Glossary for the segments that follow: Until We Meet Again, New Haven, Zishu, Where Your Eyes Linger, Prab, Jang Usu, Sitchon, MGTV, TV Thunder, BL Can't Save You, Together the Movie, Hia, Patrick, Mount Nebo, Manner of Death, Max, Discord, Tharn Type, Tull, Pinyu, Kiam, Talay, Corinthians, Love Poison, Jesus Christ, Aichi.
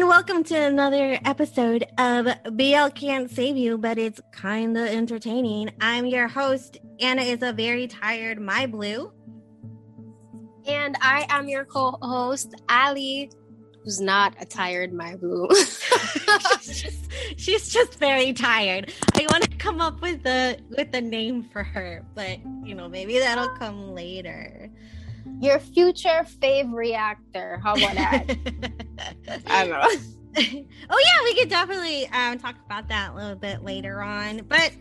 and welcome to another episode of BL Can't Save You, but it's kinda entertaining. I'm your host, Anna is a very tired My Blue. And I am your co-host, Ali, who's not a tired My Blue. she's just very tired. I want to come up with the name for her, but you know, maybe that'll come later. Your future fave reactor. How about that? I don't know. Oh, yeah, we could definitely talk about that a little bit later on. But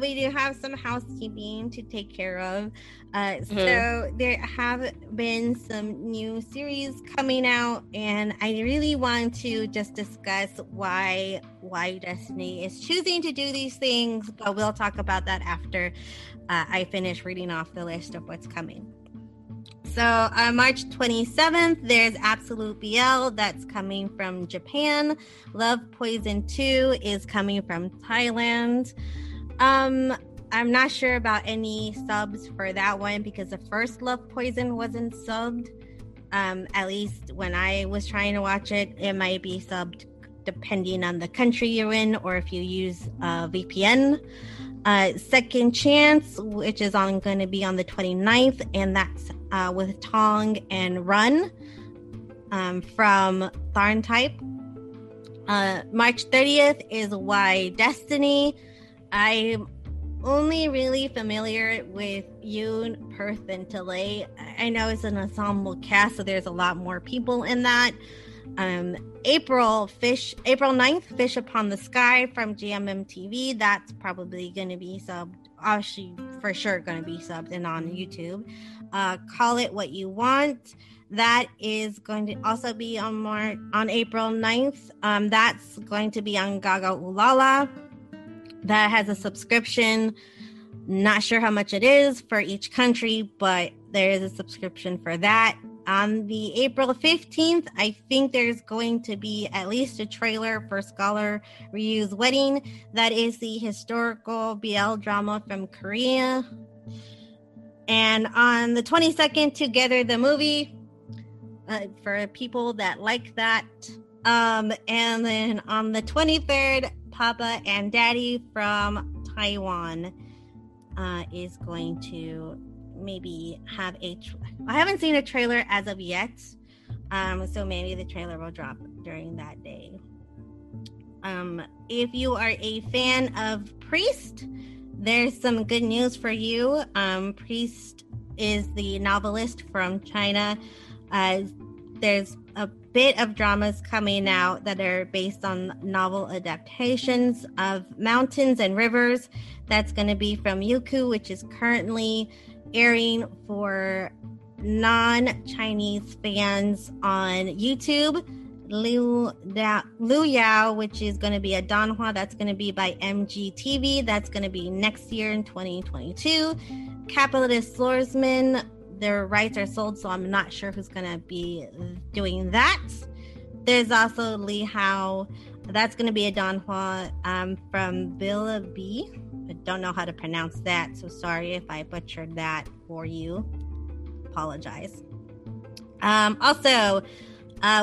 we do have some housekeeping to take care of. So there have been some new series coming out. And I really want to just discuss why Destiny is choosing to do these things. But we'll talk about that after I finish reading off the list of what's coming. So March 27th, there's Absolute BL that's coming from Japan. Love Poison 2 is coming from Thailand. I'm not sure about any subs for that one because the first Love Poison wasn't subbed. At least when I was trying to watch it, it might be subbed depending on the country you're in or if you use VPN. Second Chance, which is going to be on the 29th, and that's with Tong and Run from Tharn Type. March 30th is Why Destiny. I'm only really familiar with Yoon, Perth, and Talay. I know it's an ensemble cast, so there's a lot more people in that. April 9th, Fish Upon the Sky from GMMTV. That's probably going to be subbed. Actually, for sure going to be subbed and on YouTube. Call It What You Want. That is going to also be on April 9th. That's going to be on Gaga Ulala. That has a subscription. Not sure how much it is for each country, but there is a subscription for that. On the April 15th, I think there's going to be at least a trailer for Scholar Ryu's Wedding. That is the historical BL drama from Korea. And on the 22nd, Together the Movie, for people that like that. And then on the 23rd, Papa and Daddy from Taiwan is going to maybe have I haven't seen a trailer as of yet, so maybe the trailer will drop during that day. If you are a fan of Priest, there's some good news for you. Priest is the novelist from China. There's a bit of dramas coming out that are based on novel adaptations of Mountains and Rivers. That's going to be from Youku, which is currently airing for non-Chinese fans on YouTube. Liu Yao, which is going to be a Donghua, that's going to be by MGTV. That's going to be next year in 2022. Capitalist Swordsman, their rights are sold, so I'm not sure who's going to be doing that. There's also Li Hao, that's going to be a Donghua from Bilibili. I don't know how to pronounce that, so sorry if I butchered that for you. Apologize. Also,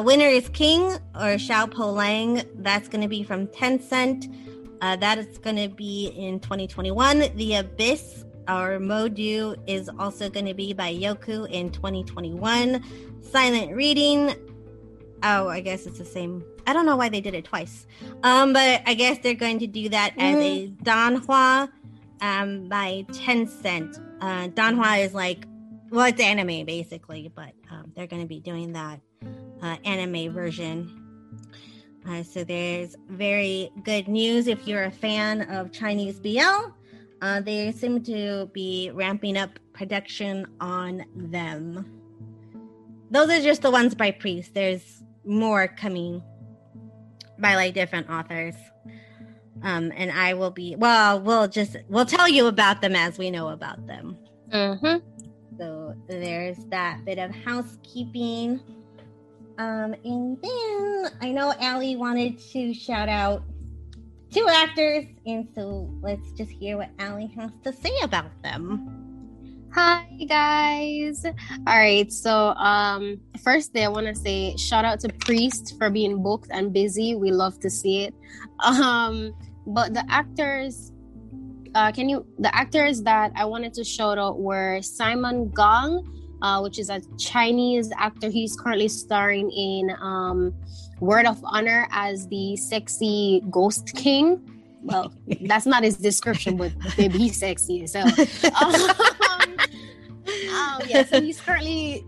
Winner is King, or Xiao Po Lang, that's going to be from Tencent. That is going to be in 2021. The Abyss, or Modu, is also going to be by Youku in 2021. Silent Reading, oh, I guess it's the same. I don't know why they did it twice. But I guess they're going to do that as a Donghua by Tencent. Donghua is like, well, it's anime basically, but they're going to be doing that anime version. So there's very good news if you're a fan of Chinese BL. They seem to be ramping up production on them. Those are just the ones by Priest. There's more coming by like different authors, and I will be. Well, we'll tell you about them as we know about them. So there's that bit of housekeeping, and then I know Allie wanted to shout out two actors, and so let's just hear what Allie has to say about them. Hi guys. All right, so firstly I want to say shout out to Priest for being booked and busy. We love to see it. But the actors that I wanted to shout out were Simon Gong, which is a Chinese actor. He's currently starring in Word of Honor as the sexy ghost king. Well, that's not his description, but baby, he's sexy. So so he's currently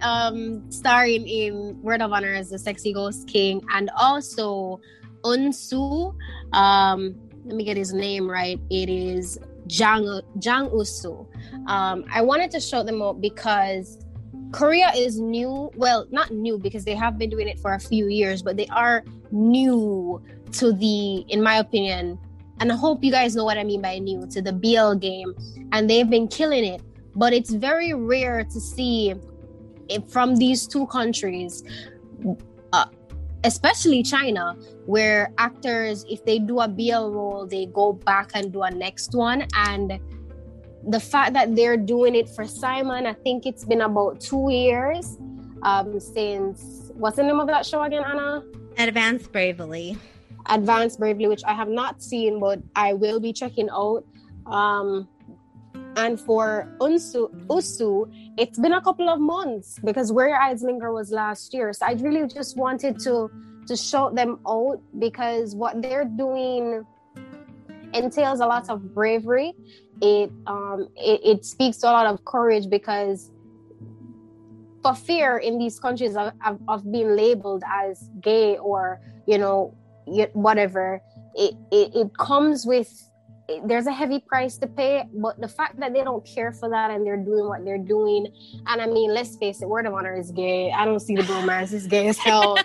starring in Word of Honor as the sexy ghost king, and also Unsu. Let me get his name right. It is Jang Usu. I wanted to shout them out because Korea is new. Well, not new because they have been doing it for a few years, but they are new to the, in my opinion, and I hope you guys know what I mean by new, to the BL game. And they've been killing it. But it's very rare to see it from these two countries, especially China, where actors, if they do a BL role, they go back and do a next one. And the fact that they're doing it for Simon, I think it's been about 2 years since... What's the name of that show again, Anna? Advanced Bravely, which I have not seen, but I will be checking out. And for Usu, it's been a couple of months because Where Your Eyes Linger was last year. So I really just wanted to shout them out because what they're doing entails a lot of bravery. It speaks to a lot of courage because for fear in these countries of being labeled as gay or, you know, whatever, it comes with, there's a heavy price to pay. But the fact that they don't care for that and they're doing what they're doing, and I mean, let's face it, Word of Honor is gay. I don't see the bromance, it's gay as hell.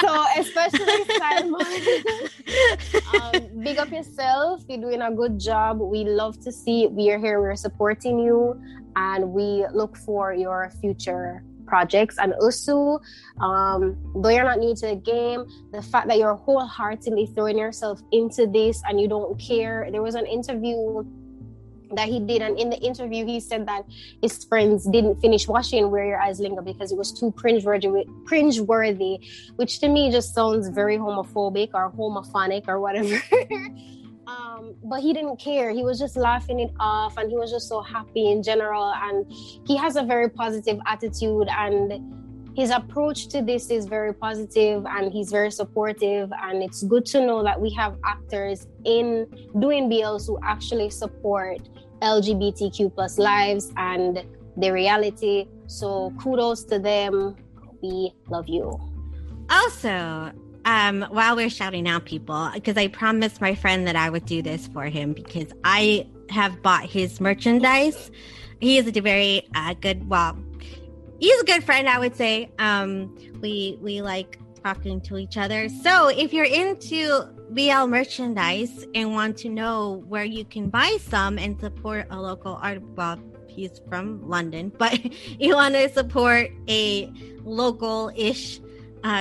So especially Simon, big up yourself, you're doing a good job. We love to see it. We are here, we're supporting you, and we look for your future projects. And Usu, though you're not new to the game, the fact that you're wholeheartedly throwing yourself into this and you don't care. There was an interview that he did, and in the interview he said that his friends didn't finish watching Where Your Eyes Linger because it was too cringeworthy, which to me just sounds very homophobic or homophonic or whatever. But he didn't care. He was just laughing it off, and he was just so happy in general. And he has a very positive attitude, and his approach to this is very positive, and he's very supportive. And it's good to know that we have actors in doing BLs who actually support LGBTQ plus lives and the reality. So kudos to them. We love you. Also, while we're shouting out people, because I promised my friend that I would do this for him because I have bought his merchandise. He is a very he's a good friend, I would say. We like talking to each other. So if you're into BL merchandise and want to know where you can buy some and support a local art, well, he's from London, but you want to support a local-ish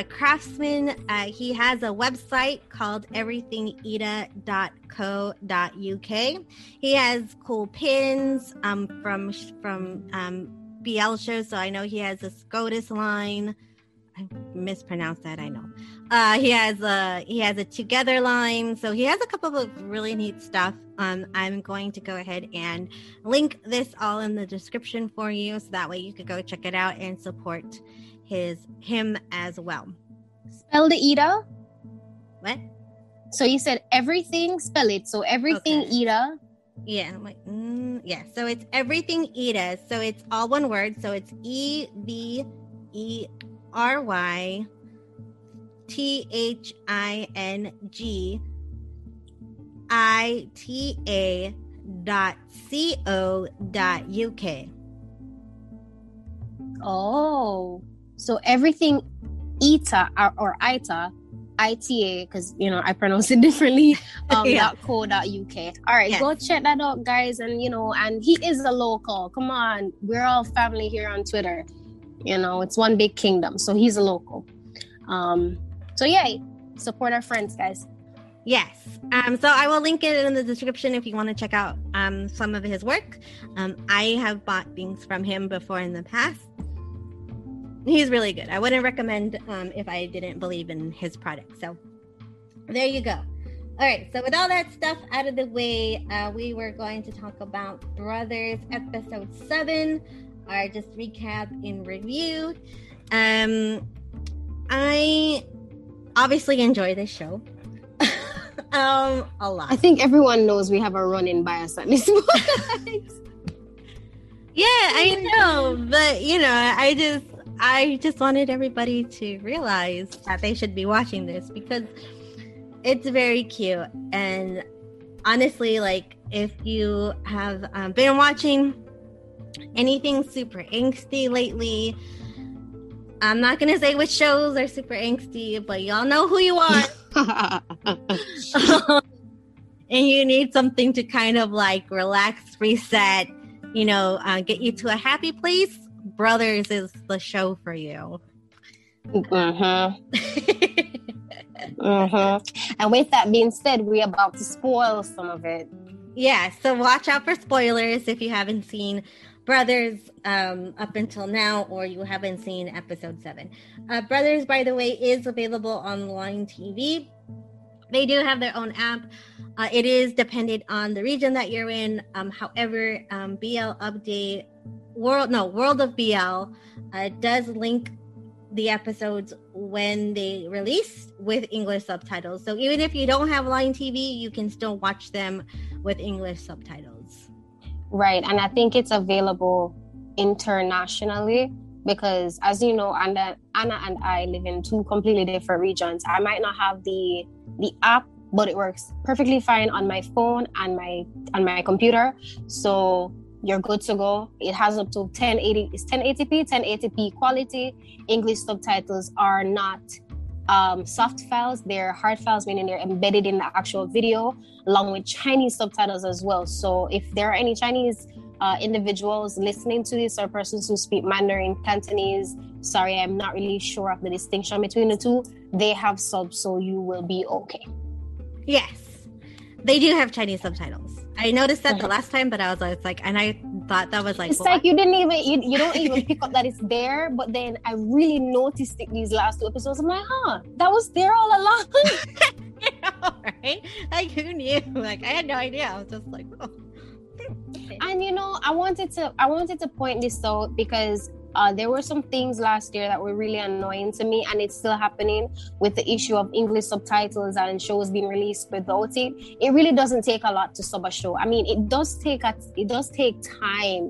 craftsman, he has a website called everythingeda.co.uk. He has cool pins from BL shows. So I know he has a SCOTUS line. I mispronounced that, I know. He has a Together line. So he has a couple of really neat stuff. I'm going to go ahead and link this all in the description for you, so that way you could go check it out and support him as well. Spell the Ida. What? So you said everything, spell it. So everything, okay. Ida. Yeah. I'm like, yeah. So it's everything Ida. So it's all one word. So it's everythingita.co.uk. Oh, so everything Ita or Ita, ITA, because, you know, I pronounce it differently, yeah. .co.uk. All right, yes. Go check that out, guys. And, you know, and he is a local. Come on, we're all family here on Twitter. You know, it's one big kingdom. So he's a local. So, yay. Support our friends, guys. Yes. So I will link it in the description if you want to check out some of his work. I have bought things from him before in the past. He's really good. I wouldn't recommend if I didn't believe in his product. So there you go. All right, so with all that stuff out of the way, we were going to talk about Brothers Episode 7, our just recap in review. I obviously enjoy this show a lot. I think everyone knows we have a run-in bias at this point. Yeah, I know, but you know, I just wanted everybody to realize that they should be watching this because it's very cute. And honestly, like, if you have been watching anything super angsty lately, I'm not going to say which shows are super angsty, but y'all know who you are. And you need something to kind of like relax, reset, you know, get you to a happy place. Brothers is the show for you. Uh-huh. Mm-hmm. And with that being said, we're about to spoil some of it. Yeah, so watch out for spoilers if you haven't seen Brothers up until now, or you haven't seen Episode 7. Brothers, by the way, is available on Line TV. They do have their own app. It is dependent on the region that you're in. However, BL Update, World of BL does link the episodes when they release with English subtitles. So even if you don't have Line TV, you can still watch them with English subtitles. Right. And I think it's available internationally because, as you know, Anna and I live in two completely different regions. I might not have the app, but it works perfectly fine on my phone and my computer. So you're good to go. It has up to 1080p quality. English subtitles are not soft files. They're hard files, meaning they're embedded in the actual video, along with Chinese subtitles as well. So if there are any Chinese individuals listening to this, or persons who speak Mandarin, Cantonese, sorry, I'm not really sure of the distinction between the two, they have subs, so you will be okay. Yes. They do have Chinese subtitles. I noticed that the last time, but I was like, and I thought that was like... It's like you don't even pick up that it's there, but then I really noticed it these last two episodes. I'm like, that was there all along. You know, right? Like, who knew? Like, I had no idea. I was just like, oh. And you know, I wanted to point this out because there were some things last year that were really annoying to me, and it's still happening with the issue of English subtitles and shows being released without it. It really doesn't take a lot to sub a show. I mean, it does take time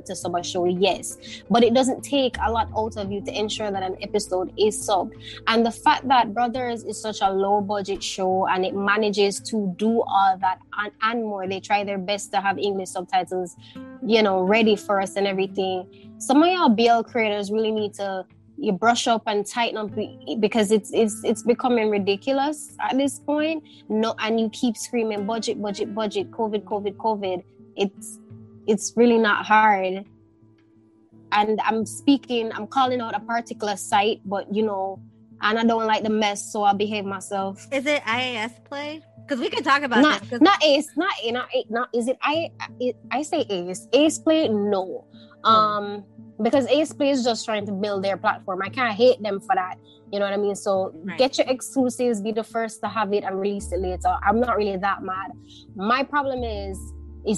to sub a show, yes, but it doesn't take a lot out of you to ensure that an episode is subbed. And the fact that Brothers is such a low-budget show and it manages to do all that and more, they try their best to have English subtitles, you know, ready for us and everything. Some of y'all BL creators really need to brush up and tighten up because it's becoming ridiculous at this point. No, and you keep screaming budget, COVID. It's really not hard. And I'm calling out a particular site, but you know, and I don't like the mess, so I'll behave myself. Is it IAS Play? Because we could talk about that. I say Ace. Ace Play, no. Because Ace Play is just trying to build their platform. I can't hate them for that. You know what I mean? So Get your exclusives, be the first to have it and release it later. I'm not really that mad. My problem is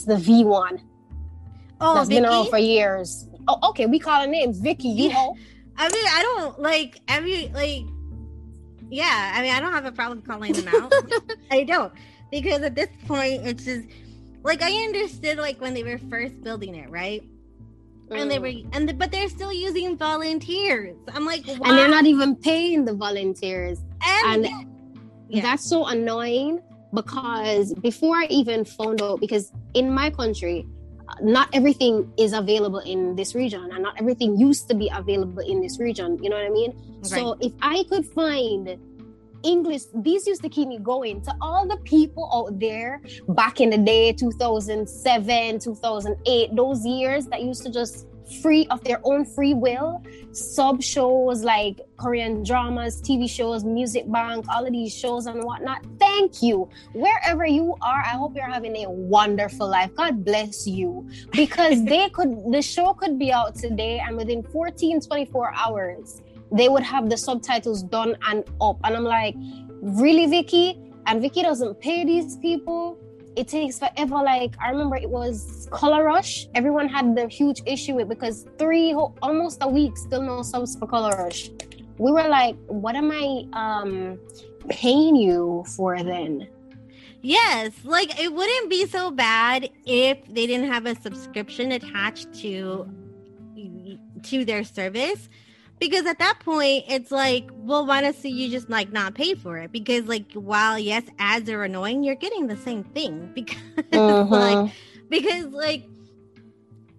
the V1. Oh, that's Viki? Been around for years. Oh, okay. We call her name Viki. You know. I mean, I don't like every like. Yeah, I mean, I don't have a problem calling them out. I don't, because at this point, it's just like I understood like when they were first building it, right? And but they're still using volunteers. I'm like, why? And they're not even paying the volunteers. And that's so annoying because before I even found out, because in my country, not everything is available in this region and not everything used to be available in this region. You know what I mean? Right. So if I could find English, these used to keep me going. To all the people out there back in the day, 2007, 2008, those years that used to just free of their own free will, sub shows like Korean dramas, TV shows, Music Bank, all of these shows and whatnot. Thank you. Wherever you are, I hope you're having a wonderful life. God bless you. Because the show could be out today, and within 24 hours, they would have the subtitles done and up. And I'm like, really, Viki? And Viki doesn't pay these people. It takes forever. Like, I remember it was Color Rush. Everyone had the huge issue with, because almost a week, still no subs for Color Rush. We were like, what am I paying you for then? Yes, like, it wouldn't be so bad if they didn't have a subscription attached to their service. Because at that point, it's like, well, why don't you just, like, not pay for it? Because, like, while, yes, ads are annoying, you're getting the same thing. Because, the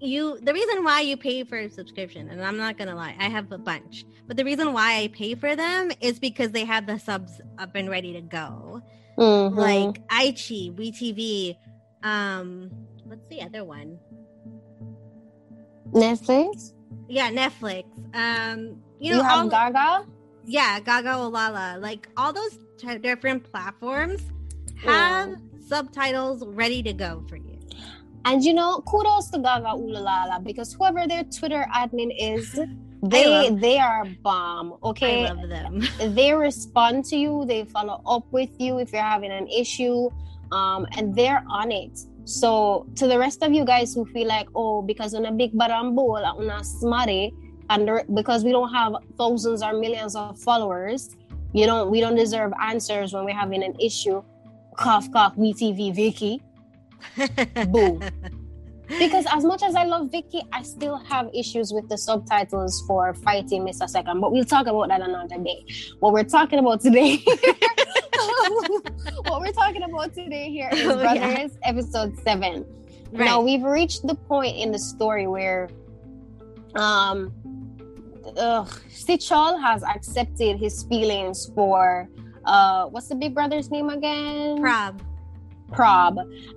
reason why you pay for a subscription, and I'm not going to lie, I have a bunch. But the reason why I pay for them is because they have the subs up and ready to go. Mm-hmm. Like, Aichi, WeTV, what's the other one? Netflix? Yeah, Netflix. You have Gaga? Yeah, Gaga Ulala. Like, all those different platforms have subtitles ready to go for you. And, you know, kudos to Gaga Ulala, because whoever their Twitter admin is, they are a bomb, okay? I love them. They respond to you. They follow up with you if you're having an issue. And they're on it. So, to the rest of you guys who feel like, oh, because on a big barambol, on a smare, and because we don't have thousands or millions of followers, we don't deserve answers when we're having an issue. Cough, cough, WeTV, Viki. Boo. Because as much as I love Viki, I still have issues with the subtitles for Fighting Mr. Second. But we'll talk about that another day. What we're talking about today... What we're talking about today here is Brothers episode 7. Right. Now, we've reached the point in the story where Sitchon has accepted his feelings for what's the big brother's name again? Prab.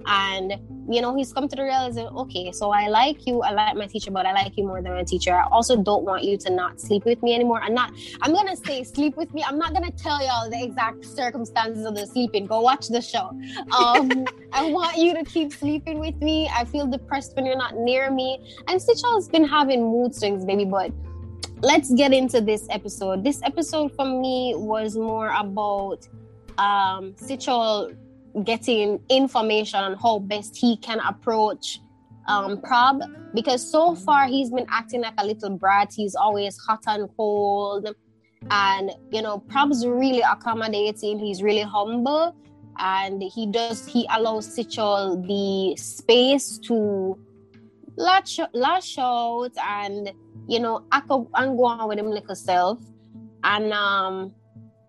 And, you know, he's come to the realization, okay, so I like you, I like my teacher, but I like you more than my teacher. I also don't want you to not sleep with me anymore. I'm going to say sleep with me. I'm not going to tell y'all the exact circumstances of the sleeping. Go watch the show. I want you to keep sleeping with me. I feel depressed when you're not near me. And Sitchon's been having mood swings, baby, but let's get into this episode. This episode for me was more about Sitchon getting information on how best he can approach Prab, because so far he's been acting like a little brat. He's always hot and cold, and you know, Prab's really accommodating. He's really humble, and he allows Sitchon the space to lash out and, you know, act up and go on with him little self. And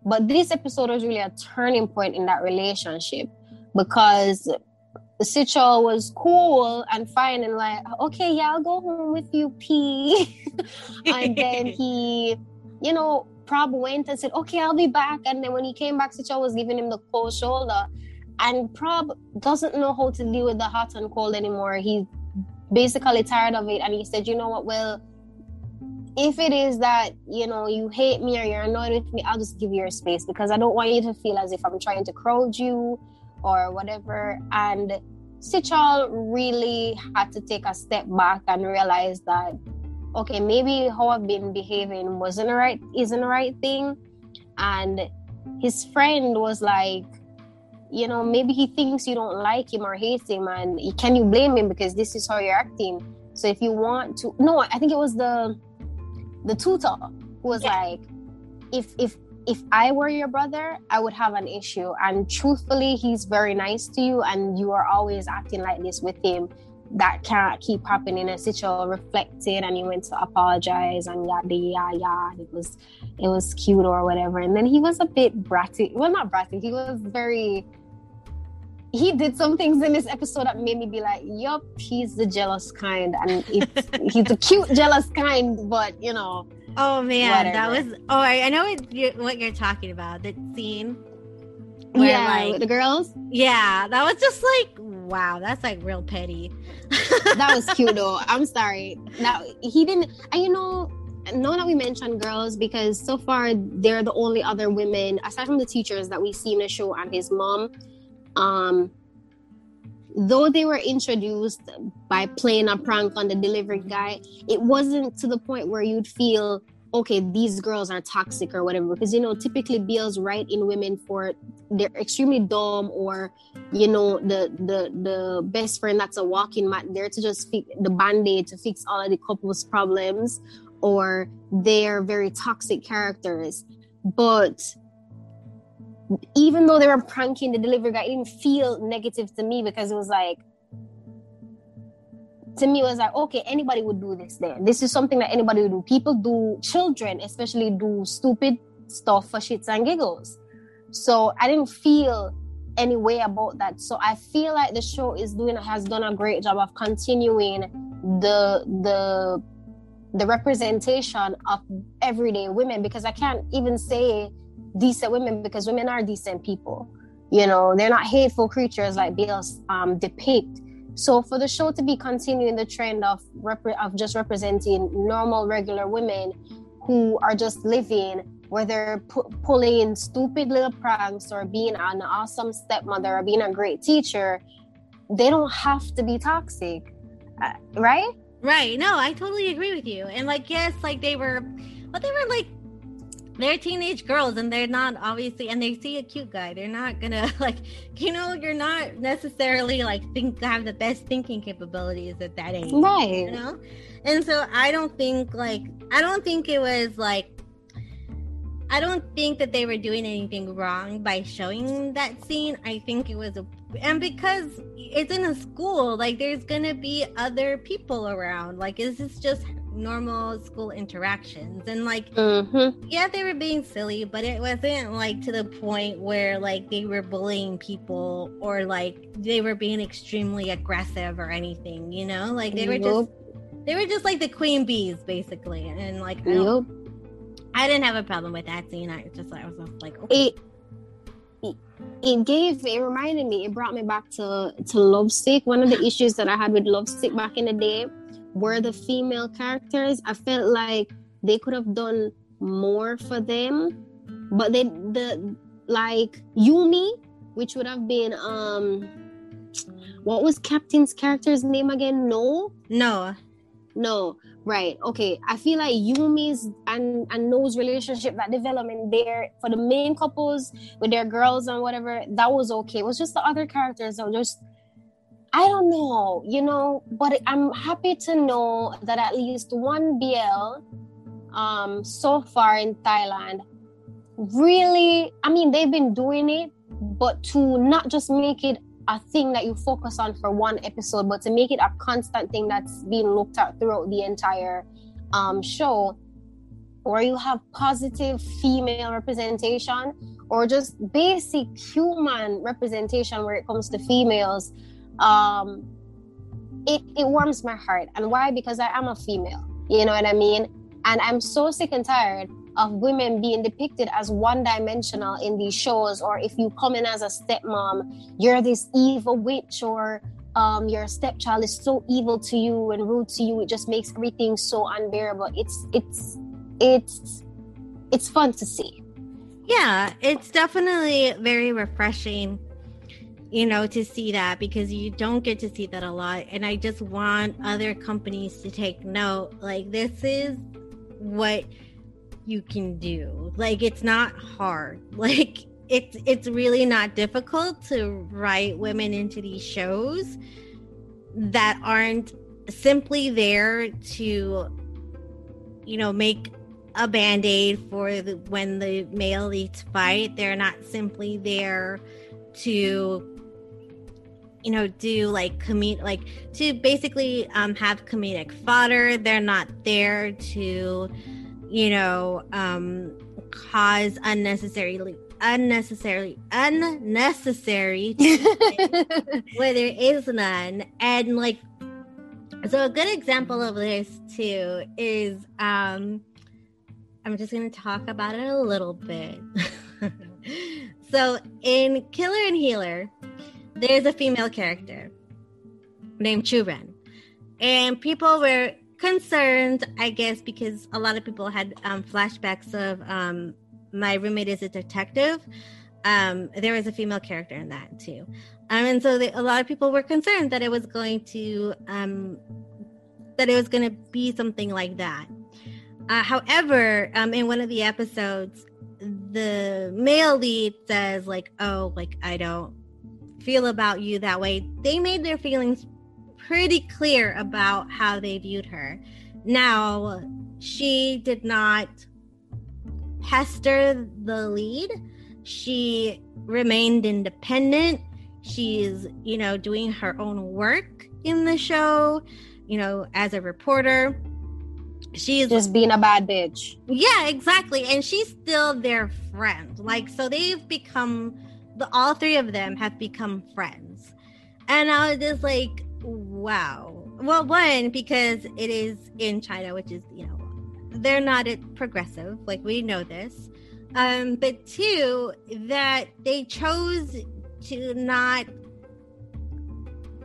but this episode was really a turning point in that relationship, because Sitchon was cool and fine and like, okay, yeah, I'll go home with you, P. And then he, you know, Prab went and said, okay, I'll be back. And then when he came back, Sitchon was giving him the cold shoulder. And Prab doesn't know how to deal with the hot and cold anymore. He's basically tired of it. And he said, you know what, well, if it is that, you know, you hate me or you're annoyed with me, I'll just give you your space, because I don't want you to feel as if I'm trying to crowd you or whatever. And Sitchon really had to take a step back and realize that, okay, maybe how I've been behaving isn't the right thing. And his friend was like, you know, maybe he thinks you don't like him or hate him, and can you blame him, because this is how you're acting. So if you want to... No, I think it was the tutor who was like, if I were your brother, I would have an issue. And truthfully, he's very nice to you, and you are always acting like this with him. That can't keep happening. And Sitchon reflected, and he went to apologize and yada yada yada. It was cute or whatever. And then he was a bit bratty. Well, not bratty. He was very... He did some things in this episode that made me be like, yup, he's the jealous kind. And he's the cute jealous kind, but, you know. Oh, man, whatever. That was... Oh, I know what you're talking about. That scene Where, yeah, like, the girls? Yeah, that was just like, wow, that's like real petty. That was cute though. I'm sorry. Now he didn't, and you know, now that we mentioned girls, because so far they're the only other women, aside from the teachers, that we see in the show and his mom. Though they were introduced by playing a prank on the delivery guy, it wasn't to the point where you'd feel, okay, these girls are toxic or whatever. Because, you know, typically BLs write in women for they're extremely dumb, or, you know, the best friend that's a walking mat there to just fix the band-aid to fix all of the couple's problems, or they're very toxic characters. But even though they were pranking the delivery guy, it didn't feel negative to me, because it was like, to me, it was like, okay, anybody would do this then. This is something that anybody would do. People do, children especially, do stupid stuff for shits and giggles. So I didn't feel any way about that. So I feel like the show is has done a great job of continuing the representation of everyday women, because I can't even say decent women, because women are decent people. You know, they're not hateful creatures like BL depict. So for the show to be continuing the trend of just representing normal, regular women who are just living, whether pulling stupid little pranks or being an awesome stepmother or being a great teacher, they don't have to be toxic, right? Right. No, I totally agree with you. And like, yes, like they were like, they're teenage girls, and they're not obviously, and they see a cute guy, they're not gonna like, you know, you're not necessarily like have the best thinking capabilities at that age, right? You know, and so I don't think that they were doing anything wrong by showing that scene. I think it was and because it's in a school, like there's gonna be other people around, like is this just normal school interactions, and like yeah, they were being silly, but it wasn't like to the point where like they were bullying people or like they were being extremely aggressive or anything, you know, like they were just like the queen bees basically, and like I didn't have a problem with that scene. I was just like, okay. It brought me back to Lovesick. One of the issues that I had with Lovesick back in the day were the female characters. I felt like they could have done more for them, but like Yumi, which would have been what was Captain's character's name again? No, right? Okay, I feel like Yumi's and No's relationship, that development there for the main couples with their girls and whatever, that was okay. It was just the other characters that were just, I don't know, you know, but I'm happy to know that at least one BL so far in Thailand, really, I mean, they've been doing it, but to not just make it a thing that you focus on for one episode, but to make it a constant thing that's being looked at throughout the entire show, where you have positive female representation or just basic human representation where it comes to females. It warms my heart. And why? Because I am a female, you know what I mean? And I'm so sick and tired of women being depicted as one-dimensional in these shows, or if you come in as a stepmom, you're this evil witch, or your stepchild is so evil to you and rude to you, it just makes everything so unbearable. It's fun to see. Yeah, it's definitely very refreshing, you know, to see that, because you don't get to see that a lot. And I just want other companies to take note, like, this is what you can do. Like, it's not hard. Like, it's really not difficult to write women into these shows that aren't simply there to, you know, make a band-aid for when the male elites fight. They're not simply there to, you know, do like to basically have comedic fodder. They're not there to, you know, cause unnecessary where there is none. And like, so a good example of this too is I'm just gonna talk about it a little bit. So in Killer and Healer, there's a female character named Churen. And people were concerned, I guess, because a lot of people had flashbacks of My Roommate is a Detective. There was a female character in that too. And so a lot of people were concerned that it was going to be something like that. However, in one of the episodes, the male lead says, like, oh, like, I don't feel about you that way. They made their feelings pretty clear about how they viewed her. Now, she did not pester the lead. She remained independent. She's, you know, doing her own work in the show, you know, as a reporter. She's just being a bad bitch. Yeah, exactly. And she's still their friend. Like, so they've become, all three of them have become friends. And I was just like, wow. Well, one, because it is in China, which is, you know, they're not progressive. Like, we know this. But two, that they chose to not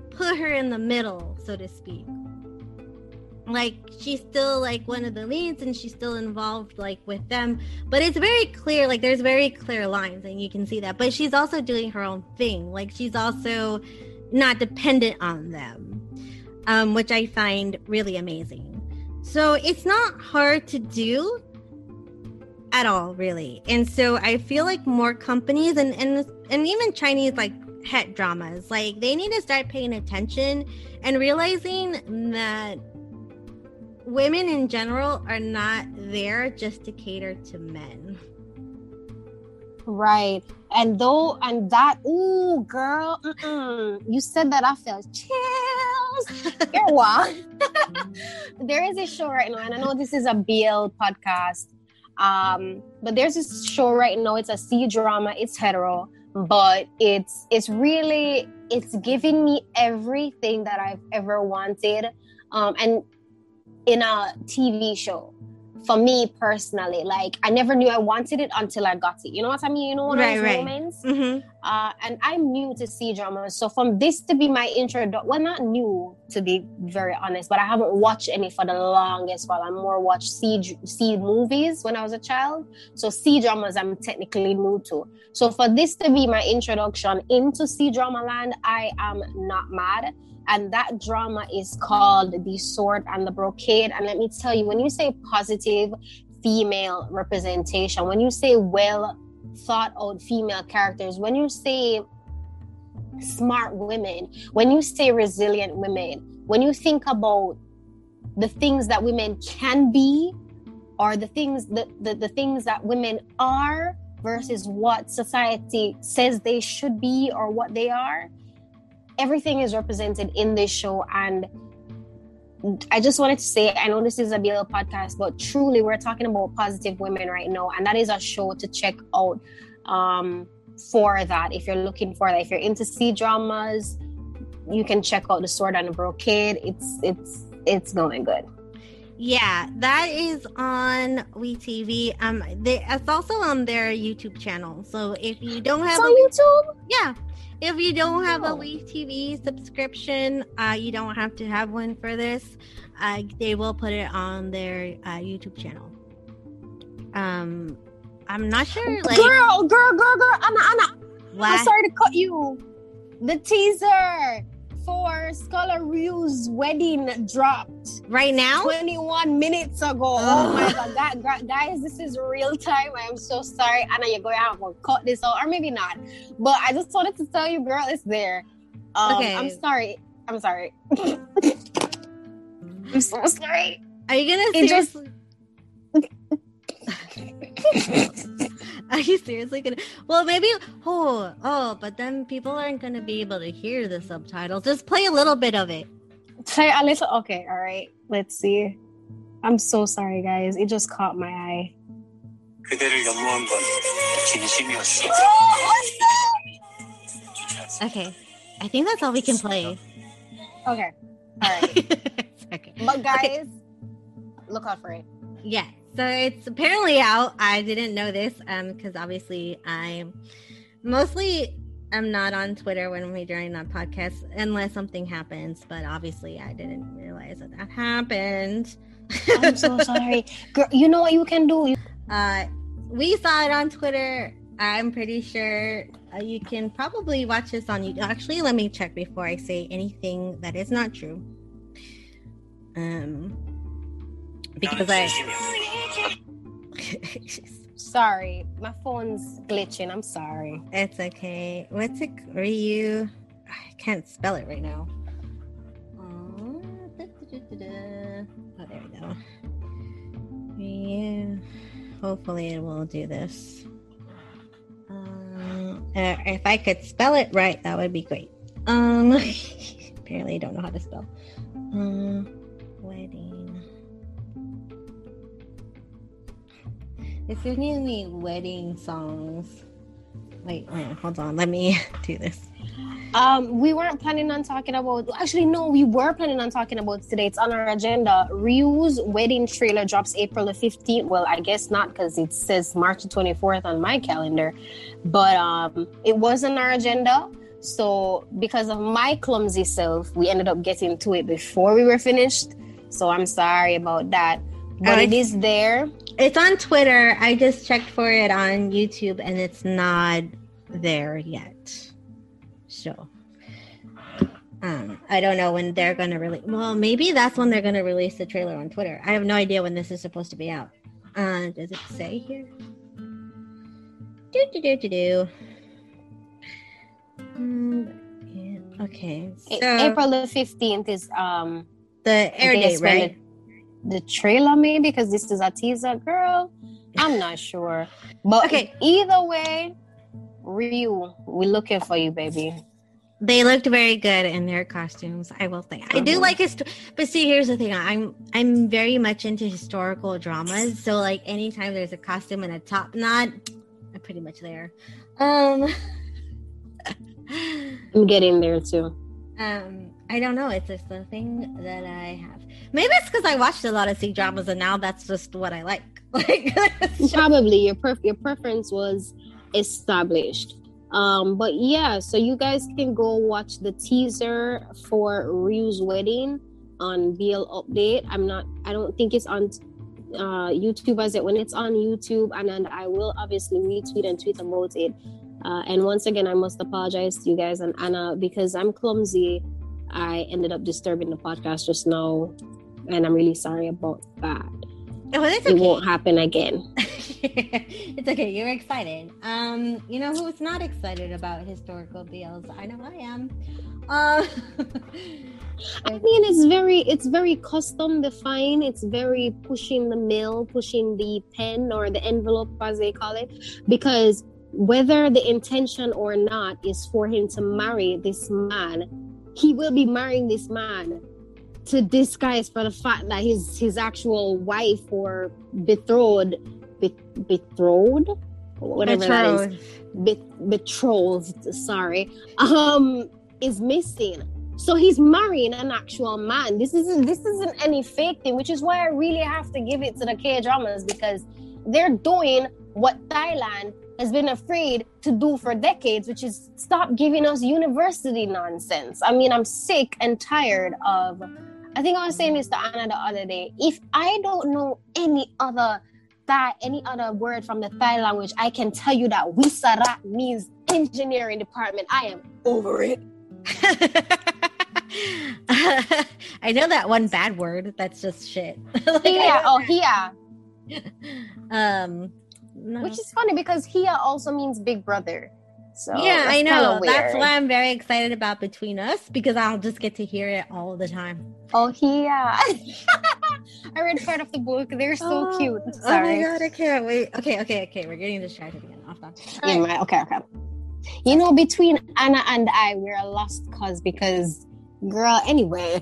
put her in the middle, so to speak. Like, she's still, like, one of the leads, and she's still involved, like, with them. But it's very clear, like, there's very clear lines, and you can see that. But she's also doing her own thing. Like, she's also not dependent on them, which I find really amazing. So it's not hard to do at all, really. And so I feel like more companies and even Chinese, like, het dramas, like, they need to start paying attention and realizing that women in general are not there just to cater to men. Right. Ooh, girl, you said that, I felt chills. You're wild. There is a show right now, and I know this is a BL podcast, but there's this show right now. It's a C drama. It's hetero, but it's giving me everything that I've ever wanted. And in a TV show, for me personally, like, I never knew I wanted it until I got it. You know what I mean? You know what I mean? Right. Moments. Mm-hmm. And I'm new to C dramas, so from this to be my introduction. Well, not new, to be very honest, but I haven't watched any for the longest while. I more watched C movies when I was a child, so C dramas I'm technically new to. So for this to be my introduction into C drama land, I am not mad. And that drama is called The Sword and the Brocade. And let me tell you, when you say positive female representation, when you say well thought out female characters, when you say smart women, when you say resilient women, when you think about the things that women can be, or the things that women are versus what society says they should be or what they are, everything is represented in this show. And I just wanted to say, I know this is a BL podcast, but truly we're talking about positive women right now. And that is a show to check out for that. If you're looking for that, if you're into C-dramas, you can check out The Sword and the Brocade. It's going good. Yeah, that is on WeTV. It's also on their YouTube channel. So if you don't have... It's on YouTube? Yeah. If you don't have a WeTV subscription, you don't have to have one for this. They will put it on their YouTube channel. I'm not sure. Like, girl, Anna. What? I'm sorry to cut you. The teaser for Scholar Ryu's wedding dropped right now. 21 minutes ago. Oh my God, guys, this is real time. I am so sorry, Anna. You're going to have to cut this out, or maybe not. But I just wanted to tell you, girl, it's there. Okay. I'm sorry. I'm so sorry. Are you gonna seriously? Are you seriously gonna? Well, maybe. Oh, but then people aren't gonna be able to hear the subtitles. Just play a little bit of it. Play a little. Okay, all right. Let's see. I'm so sorry, guys. It just caught my eye. Okay, I think that's all we can play. Okay, all right. Okay. But guys, Look out for it. Yeah. So it's apparently out. I didn't know this because obviously I mostly I'm not on Twitter when we're doing that podcast unless something happens, but obviously I didn't realize that that happened. I'm so sorry. Girl, you know what you can do? We saw it on Twitter. I'm pretty sure you can probably watch this on YouTube. Actually, let me check before I say anything that is not true. Because I... Sorry, my phone's glitching. I'm sorry. It's okay. What's it? Ryu? I can't spell it right now. Oh, there we go. Ryu. Hopefully it will do this. If I could spell it right, that would be great. Apparently I don't know how to spell. Wedding. It's really wedding songs. Wait, hold on. Let me do this. We weren't planning on talking about... Actually, no, we were planning on talking about today. It's on our agenda. Ryu's wedding trailer drops April the 15th. Well, I guess not because it says March the 24th on my calendar. But it was on our agenda. So because of my clumsy self, we ended up getting to it before we were finished. So I'm sorry about that. But it is there. It's on Twitter. I just checked for it on YouTube and it's not there yet. So I don't know when they're going to release. Well, maybe that's when they're going to release the trailer on Twitter. I have no idea when this is supposed to be out. Does it say here? Okay. So April the 15th is the air date, right? The trailer, maybe, because this is a teaser, girl. I'm not sure, but okay. Either way, Ryu, we're looking for you, baby. They looked very good in their costumes. I will say, I do like it, but see, here's the thing: I'm very much into historical dramas, so like anytime there's a costume and a top knot, I'm pretty much there. I'm getting there too. I don't know. It's just the thing that I have. Maybe it's because I watched a lot of Sikh dramas and now that's just what I like. Probably your preference was established. But yeah, so you guys can go watch the teaser for Ryu's wedding on BL Update. I don't think it's on YouTube as it. When it's on YouTube, and I will obviously retweet and tweet about it. And once again, I must apologize to you guys and Anna because I'm clumsy. I ended up disturbing the podcast just now, and I'm really sorry about that. Oh, well, okay. It won't happen again. It's okay. You're excited. You know who's not excited about historical BLs? I know I am. I mean, it's very custom defined. It's very pushing the mill, pushing the pen or the envelope, as they call it, because whether the intention or not is for him to marry this man. He will be marrying this man to disguise for the fact that his actual wife or betrothed, whatever that is, betrothed. Sorry, is missing. So he's marrying an actual man. This isn't any fake thing, which is why I really have to give it to the K dramas because they're doing what Thailand has been afraid to do for decades, which is stop giving us university nonsense. I mean, I'm sick and tired of... I think I was saying this to Anna the other day. If I don't know any other word from the Thai language, I can tell you that Wisara means engineering department. I am over it. I know that one bad word. That's just shit. Hia. No. Which is funny because Hia also means big brother. So yeah, I know. That's why I'm very excited about Between Us because I'll just get to hear it all the time. Oh, Hia. I read part of the book. They're so cute. Sorry. Oh my God, I can't wait. Okay. We're getting distracted again. Okay. You know, between Anna and I, we're a lost cause because, girl, anyway.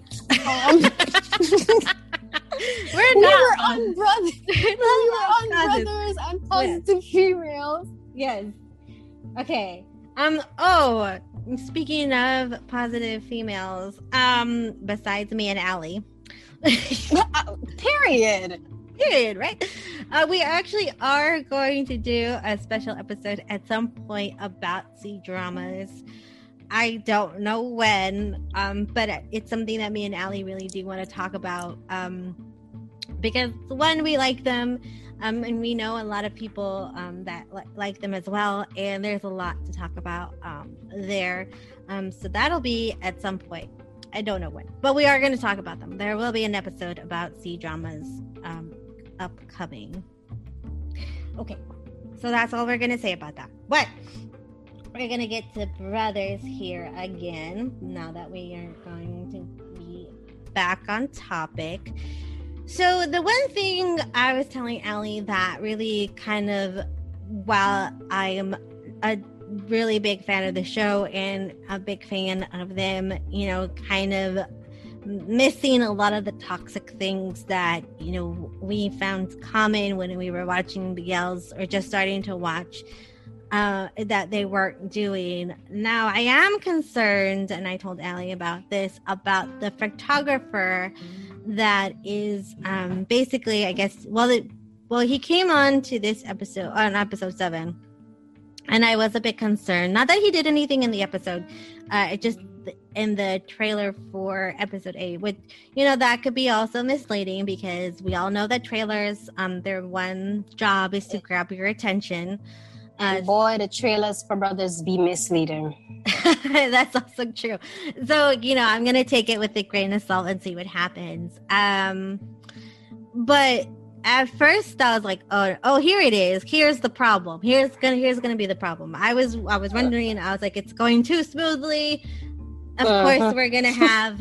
We were on Brothers. Brothers and Positive Females. Yes. Okay. Speaking of Positive Females, besides me and Allie. Period. period, right? We actually are going to do a special episode at some point about C-dramas. I don't know when, but it's something that me and Allie really do want to talk about, because one, we like them, and we know a lot of people that like them as well, and there's a lot to talk about there. So that'll be at some point. I don't know when, but we are going to talk about them. There will be an episode about C-dramas upcoming. Okay, so that's all we're going to say about that. But we're going to get to Brothers here again, now that we are going to be back on topic. So the one thing I was telling Allie that really kind of, while I am a really big fan of the show and a big fan of them, you know, kind of missing a lot of the toxic things that, you know, we found common when we were watching BLs or just starting to watch, that they weren't doing. Now, I am concerned, and I told Allie about this, about the photographer that is basically, I guess, he came on to this episode, on episode 7, and I was a bit concerned. Not that he did anything in the episode, just in the trailer for episode 8, which, you know, that could be also misleading because we all know that trailers, their one job is to grab your attention. And boy, the trailers for Brothers be misleading. That's also true. So, you know, I'm going to take it with a grain of salt and see what happens. But at first, I was like, "Oh, here it is. Here's the problem. Here's gonna be the problem." I was wondering. I was like, "It's going too smoothly. Of course, we're gonna have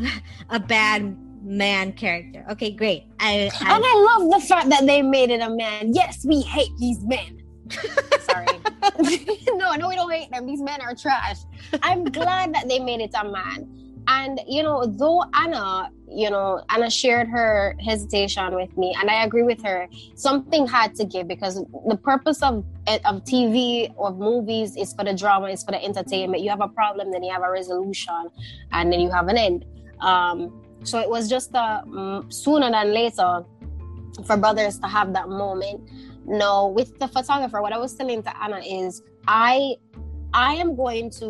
a bad man character." Okay, great. And I love the fact that they made it a man. Yes, we hate these men. Sorry, no, we don't hate them. These men are trash. I'm glad that they made it a man. And, you know, though Anna shared her hesitation with me, and I agree with her, something had to give, because the purpose of TV or movies is for the drama, is for the entertainment. You have a problem, then you have a resolution, and then you have an end. So it was just sooner than later for Brothers to have that moment. No, with the photographer, what I was telling to Anna is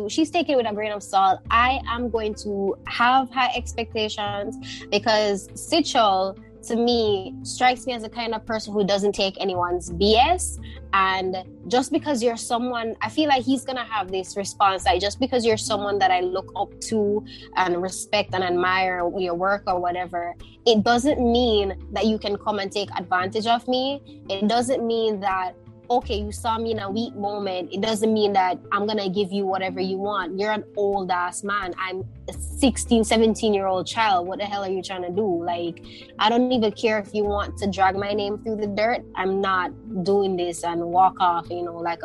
she's taking it with a grain of salt. I am going to have high expectations because Sitchon, to me, strikes me as the kind of person who doesn't take anyone's BS. And just because you're someone, I feel like he's going to have this response, like, just because you're someone that I look up to and respect and admire your work or whatever, it doesn't mean that you can come and take advantage of me. It doesn't mean that, okay, you saw me in a weak moment, it doesn't mean that I'm gonna give you whatever you want. You're an old ass man. I'm a 16, 17-year-old child. What the hell are you trying to do? Like, I don't even care if you want to drag my name through the dirt. I'm not doing this and walk off, you know, like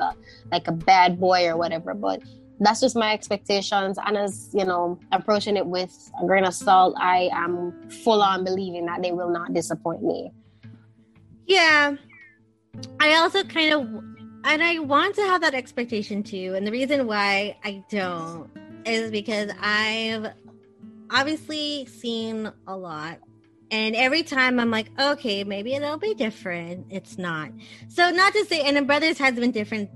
a bad boy or whatever. But that's just my expectations. Anna's, you know, approaching it with a grain of salt. I am full on believing that they will not disappoint me. Yeah. I also kind of, and I want to have that expectation too, and the reason why I don't is because I've obviously seen a lot, and every time I'm like, okay, maybe it'll be different. It's not. So not to say, and the Brothers has been different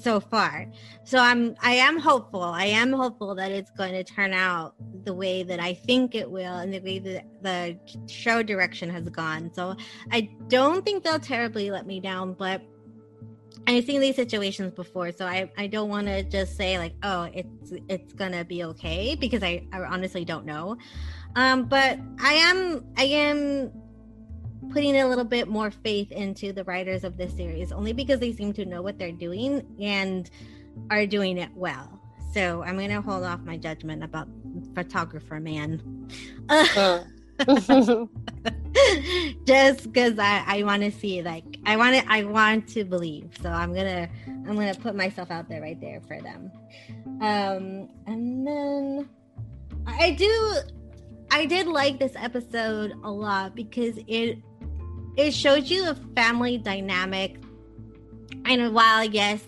so far. So I am hopeful. I am hopeful that it's going to turn out the way that I think it will, and the way that the show direction has gone. So I don't think they'll terribly let me down, but I've seen these situations before. So I don't want to just say like, oh, it's going to be okay, because I honestly don't know. But I am putting a little bit more faith into the writers of this series, only because they seem to know what they're doing and are doing it well. So I'm going to hold off my judgment about photographer man. Just because I want to see, like, I want to believe. So I'm going to put myself out there right there for them. And then I did like this episode a lot because it showed you a family dynamic. And while, yes,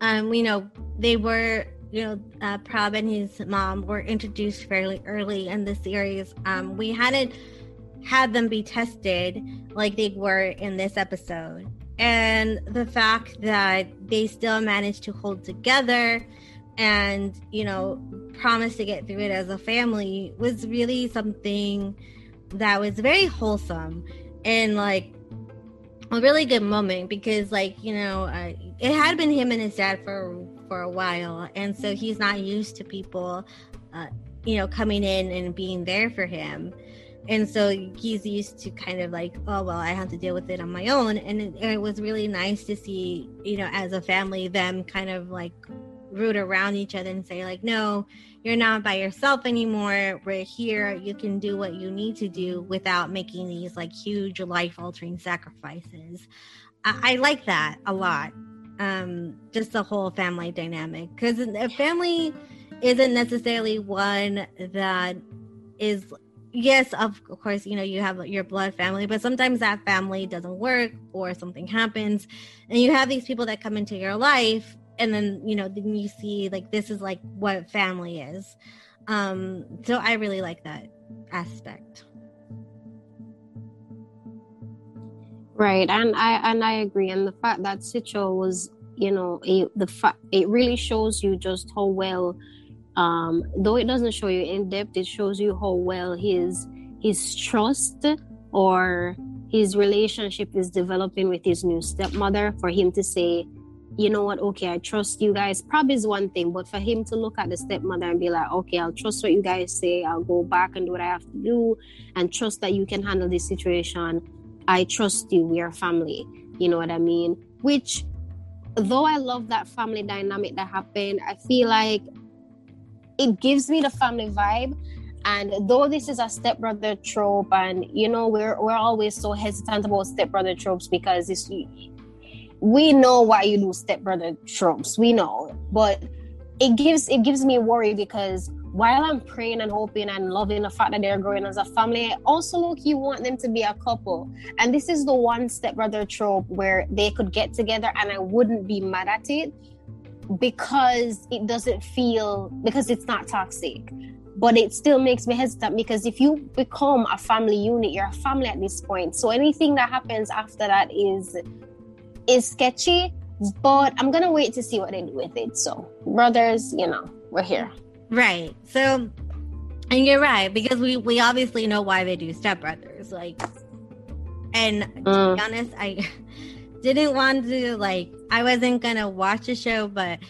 we know they were, you know, Prab and his mom were introduced fairly early in the series. We hadn't had them be tested like they were in this episode. And the fact that they still managed to hold together and, you know, promise to get through it as a family was really something that was very wholesome and, like, a really good moment because, like, you know, it had been him and his dad for a while. And so he's not used to people, you know, coming in and being there for him. And so he's used to kind of like, oh, well, I have to deal with it on my own. And it was really nice to see, you know, as a family, them kind of like root around each other and say like, no, you're not by yourself anymore. We're here. You can do what you need to do without making these like huge life-altering sacrifices. I like that a lot. Just the whole family dynamic, because a family isn't necessarily one that is... Yes, of course, you know, you have your blood family, but sometimes that family doesn't work or something happens and you have these people that come into your life and then, you know, then you see like this is like what family is. So I really like that aspect. Right. And I agree. And the fact that Sitchon was, you know, it really shows you just how well, though it doesn't show you in depth, it shows you how well his trust or his relationship is developing with his new stepmother. For him to say, you know what, okay, I trust you guys, probably is one thing, but for him to look at the stepmother and be like, okay, I'll trust what you guys say, I'll go back and do what I have to do and trust that you can handle this situation. I trust you, we are family, you know what I mean? Which, though I love that family dynamic that happened, I feel like it gives me the family vibe. And though this is a stepbrother trope, and, you know, we're always so hesitant about stepbrother tropes because we know why you do stepbrother tropes. We know. But it gives me worry because while I'm praying and hoping and loving the fact that they're growing as a family, I also low-key want them to be a couple. And this is the one stepbrother trope where they could get together and I wouldn't be mad at it, because it's not toxic. But it still makes me hesitant because if you become a family unit, you're a family at this point, so anything that happens after that is sketchy. But I'm gonna wait to see what they do with it. So Brothers, you know, we're here, right? So, and you're right, because we obviously know why they do stepbrothers, like, and to be honest, I didn't want to, like, I wasn't gonna watch the show, but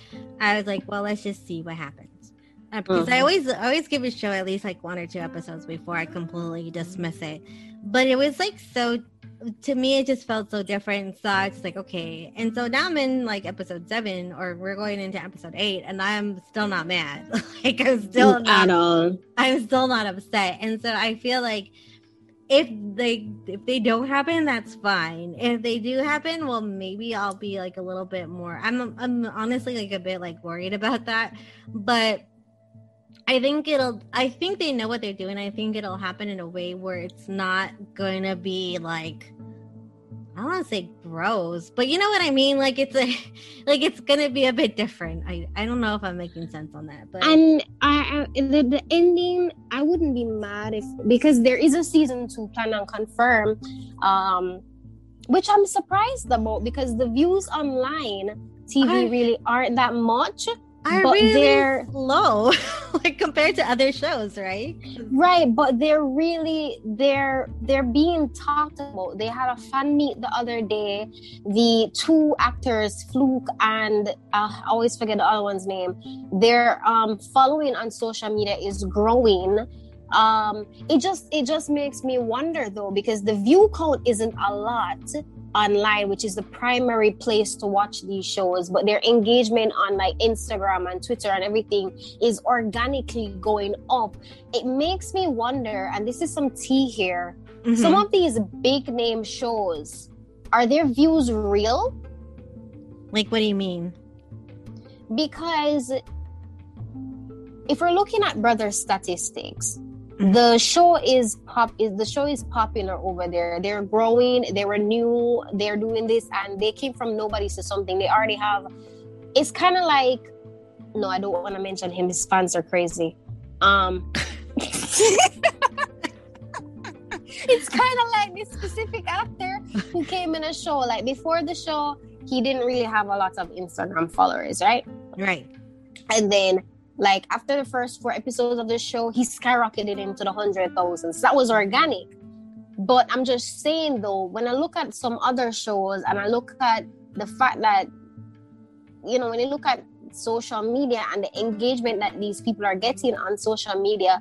I was like, well, let's just see what happens, because I always give a show at least like one or two episodes before I completely dismiss it. But it was like, so to me it just felt so different, so I was just like, okay. And so now I'm in like episode 7, or we're going into episode 8, and I'm still not mad. Like, I'm still not upset. And so I feel like if they don't happen, that's fine. If they do happen, well, maybe I'll be like a little bit more. I'm honestly like a bit like worried about that, but I think they know what they're doing. I think it'll happen in a way where it's not going to be like, I don't want to say gross, but you know what I mean? Like, it's going to be a bit different. I don't know if I'm making sense on that. But. And the ending, I wouldn't be mad because there is a season 2 planned and confirmed, which I'm surprised about because the views online, TV really aren't that much. They're low, like, compared to other shows, right? Right, but they're being talked about. They had a fan meet the other day. The 2 actors, Fluke and I always forget the other one's name. Their following on social media is growing. It just makes me wonder though, because the view count isn't a lot online, which is the primary place to watch these shows, but their engagement on like Instagram and Twitter and everything is organically going up. It makes me wonder, and this is some tea here, some of these big name shows, are their views real? Like, what do you mean? Because if we're looking at brother statistics, the show is popular over there. They're growing, they were new, they're doing this, and they came from nobody to something. They already have, it's kind of like, no, I don't want to mention him, his fans are crazy. It's kind of like this specific actor who came in a show. Like before the show, he didn't really have a lot of Instagram followers, right? Right. And then like after the first 4 episodes of the show, he skyrocketed into the 100,000s. That was organic. But I'm just saying though, when I look at some other shows and I look at the fact that, you know, when you look at social media and the engagement that these people are getting on social media,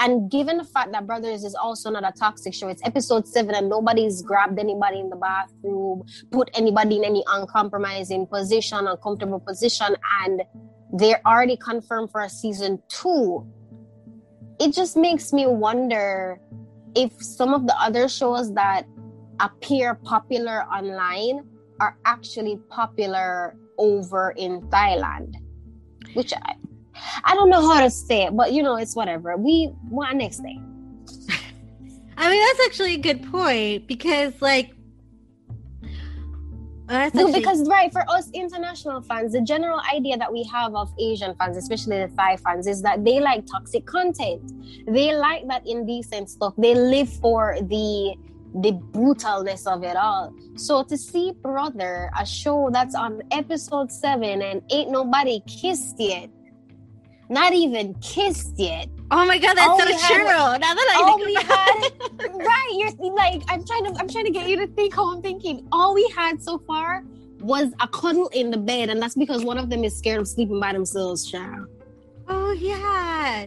and given the fact that Brothers is also not a toxic show, it's episode 7 and nobody's grabbed anybody in the bathroom, put anybody in any uncompromising position, uncomfortable position, and they're already confirmed for a season 2. It just makes me wonder if some of the other shows that appear popular online are actually popular over in Thailand, which I don't know how to say it, but you know, it's whatever. What next thing? I mean, that's actually a good point because, like, because right, for us international fans, the general idea that we have of Asian fans, especially the Thai fans, is that they like toxic content. They like that indecent stuff. They live for the brutalness of it all. So to see Brother, a show that's on episode 7 and ain't nobody kissed yet, not even kissed yet. Oh my God, that's so true. Now that I think about it. Right, you're like, I'm trying to get you to think how I'm thinking. All we had so far was a cuddle in the bed, and that's because one of them is scared of sleeping by themselves, child. Oh yeah.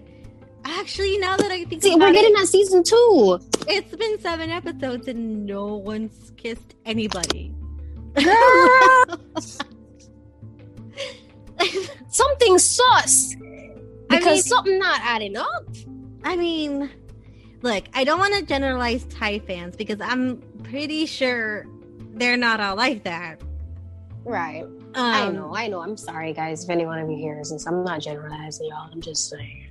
Actually, now that I think we're getting on season 2. It's been 7 episodes and no one's kissed anybody. Something's sus. Because something not adding up. I mean, look, I don't want to generalize Thai fans because I'm pretty sure they're not all like that. Right. I know. I'm sorry, guys, if any one of you hears this. I'm not generalizing y'all. I'm just saying.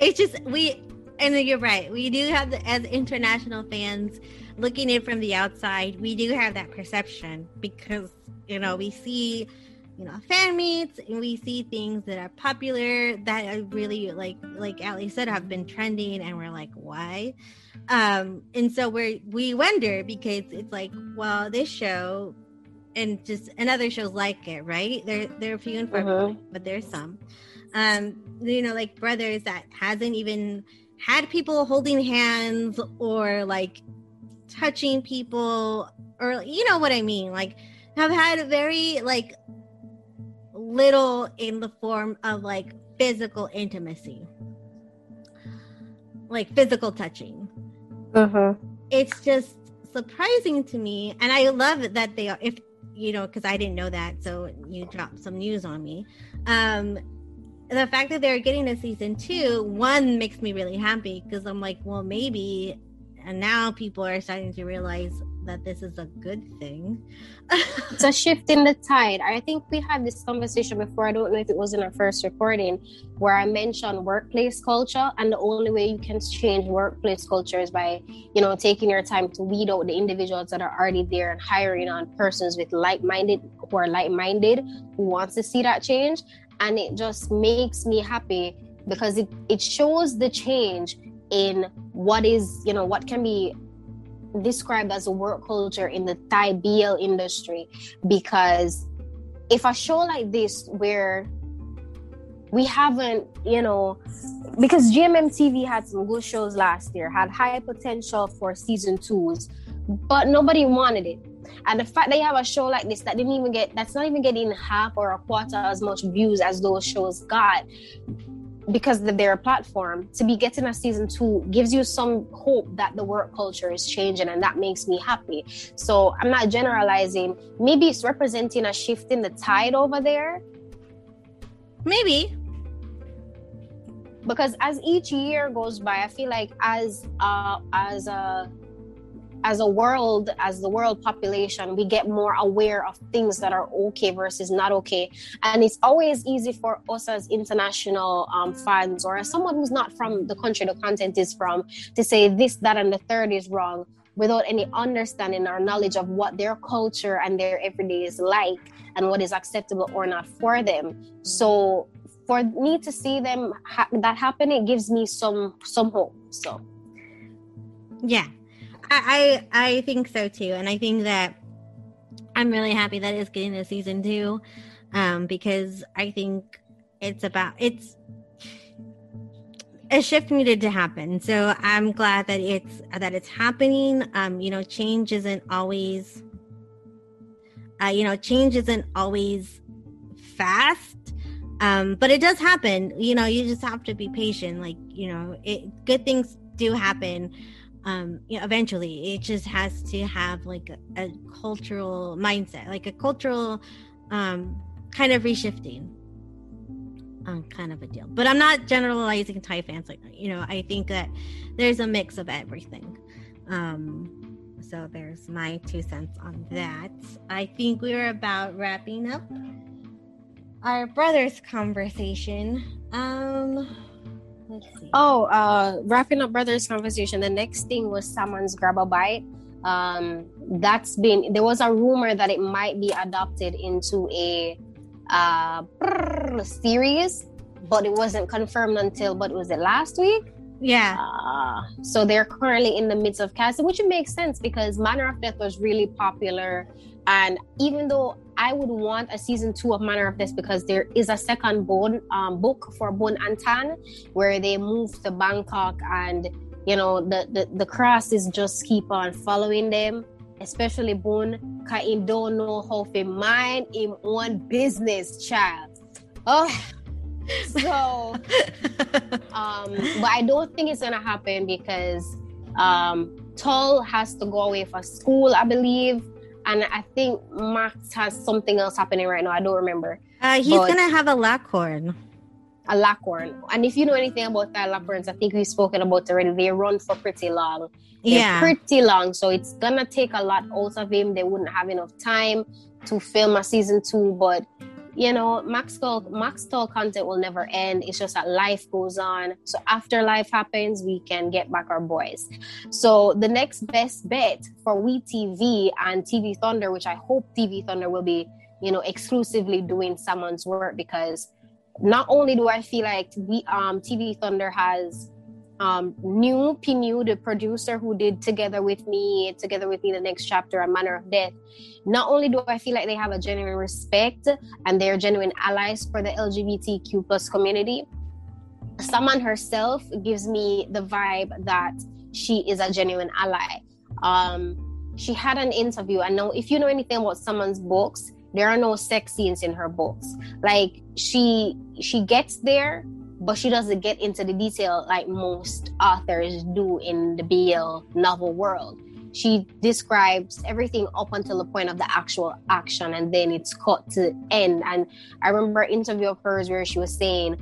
It's just, and you're right. We do have, as international fans, looking in from the outside, we do have that perception because, you know, we see, you know, fan meets and we see things that are popular that are really, like Ali said, have been trending, and we're like, why? And so we wonder because it's like, well, this show and just and other shows like it, right? There are few and far between, but there's some. You know, like Brothers that hasn't even had people holding hands or like touching people, or you know what I mean, like have had a very like little in the form of like physical intimacy, like physical touching. It's just surprising to me, and I love that they are, if you know, because I didn't know that, so you dropped some news on me. The fact that they're getting a season 2 makes me really happy because I'm like, well, maybe, and now people are starting to realize that this is a good thing. It's a shift in the tide. I think we had this conversation before, I don't know if it was in our first recording, where I mentioned workplace culture, and the only way you can change workplace culture is by, you know, taking your time to weed out the individuals that are already there and hiring on persons with like-minded, who wants to see that change. And it just makes me happy because it shows the change in what is, you know, what can be described as a work culture in the Thai BL industry. Because if a show like this where we haven't, you know, because GMMTV had some good shows last year, had high potential for season 2s, but nobody wanted it. And the fact that you have a show like this that that's not even getting half or a quarter as much views as those shows got because of their platform, to be getting a season 2 gives you some hope that the work culture is changing, and that makes me happy. So I'm not generalizing. Maybe it's representing a shift in the tide over there. Maybe. Because as each year goes by, I feel like as the world population, we get more aware of things that are okay versus not okay. And it's always easy for us as international fans, or as someone who's not from the country the content is from, to say this, that, and the third is wrong without any understanding or knowledge of what their culture and their everyday is like and what is acceptable or not for them. So for me to see them that happen, it gives me some hope. So yeah, I think so too, and I think that I'm really happy that it's getting a season 2, because I think it's a shift needed to happen. So I'm glad that it's happening. Change isn't always fast, but it does happen. You know, you just have to be patient. Like, you know, good things do happen. You know, eventually, it just has to have like a cultural mindset, like a cultural kind of reshifting. Kind of a deal, but I'm not generalizing Thai fans like that. You know, I think that there's a mix of everything. So there's my 2 cents on that. I think we were about wrapping up our brothers conversation. Let's see. Wrapping up brothers conversation. The next thing was someone's Grab a Bite. There was a rumor that it might be adopted into a series, but it wasn't confirmed until last week? Yeah. So they're currently in the midst of casting, which makes sense because Manner of Death was really popular, and even though I would want a season 2 of Manner of Death because there is a second Boon book for Boon and Tan where they move to Bangkok, and you know the crosses just keep on following them. Especially Boon, because he don't know how to mind his own business, child. Oh, so, but I don't think it's going to happen because Tull has to go away for school, I believe. And I think Max has something else happening right now. I don't remember. He's going to have a lockhorn. And if you know anything about that, lockhorns, I think we've spoken about already. They run for pretty long. So it's gonna take a lot out of him. They wouldn't have enough time to film a season 2, but you know, Max Tull content will never end. It's just that life goes on. So after life happens, we can get back our boys. So the next best bet for WeTV and TV Thunder, which I hope TV Thunder will be, you know, exclusively doing someone's work, because not only do I feel like TV Thunder has new Pinu, the producer who did Together With Me, The Next Chapter, and Manner of Death, not only do I feel like they have a genuine respect and they're genuine allies for the LGBTQ plus community, Saman herself gives me the vibe that she is a genuine ally. She had an interview, and now if you know anything about Saman's books, there are no sex scenes in her books. Like, she gets there, but she doesn't get into the detail like most authors do in the BL novel world. She describes everything up until the point of the actual action, and then it's cut to the end. And I remember an interview of hers where she was saying,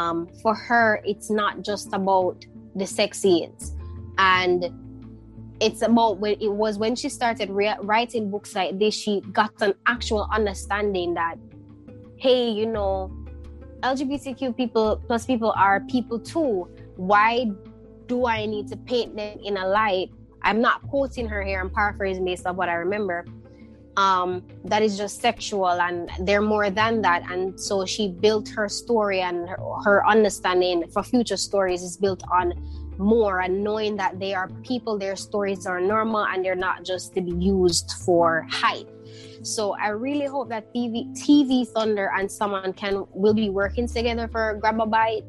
for her, it's not just about the sex scenes. And it's about when she started writing books like this, she got an actual understanding that, hey, you know, LGBTQ people plus people are people too. Why do I need to paint them in a light? I'm not quoting her here, I'm paraphrasing based on what I remember. That is just sexual, and they're more than that. And so she built her story, and her understanding for future stories is built on more and knowing that they are people, their stories are normal, and they're not just to be used for hype. So I really hope that TV Thunder and someone will be working together for Grab a Bite.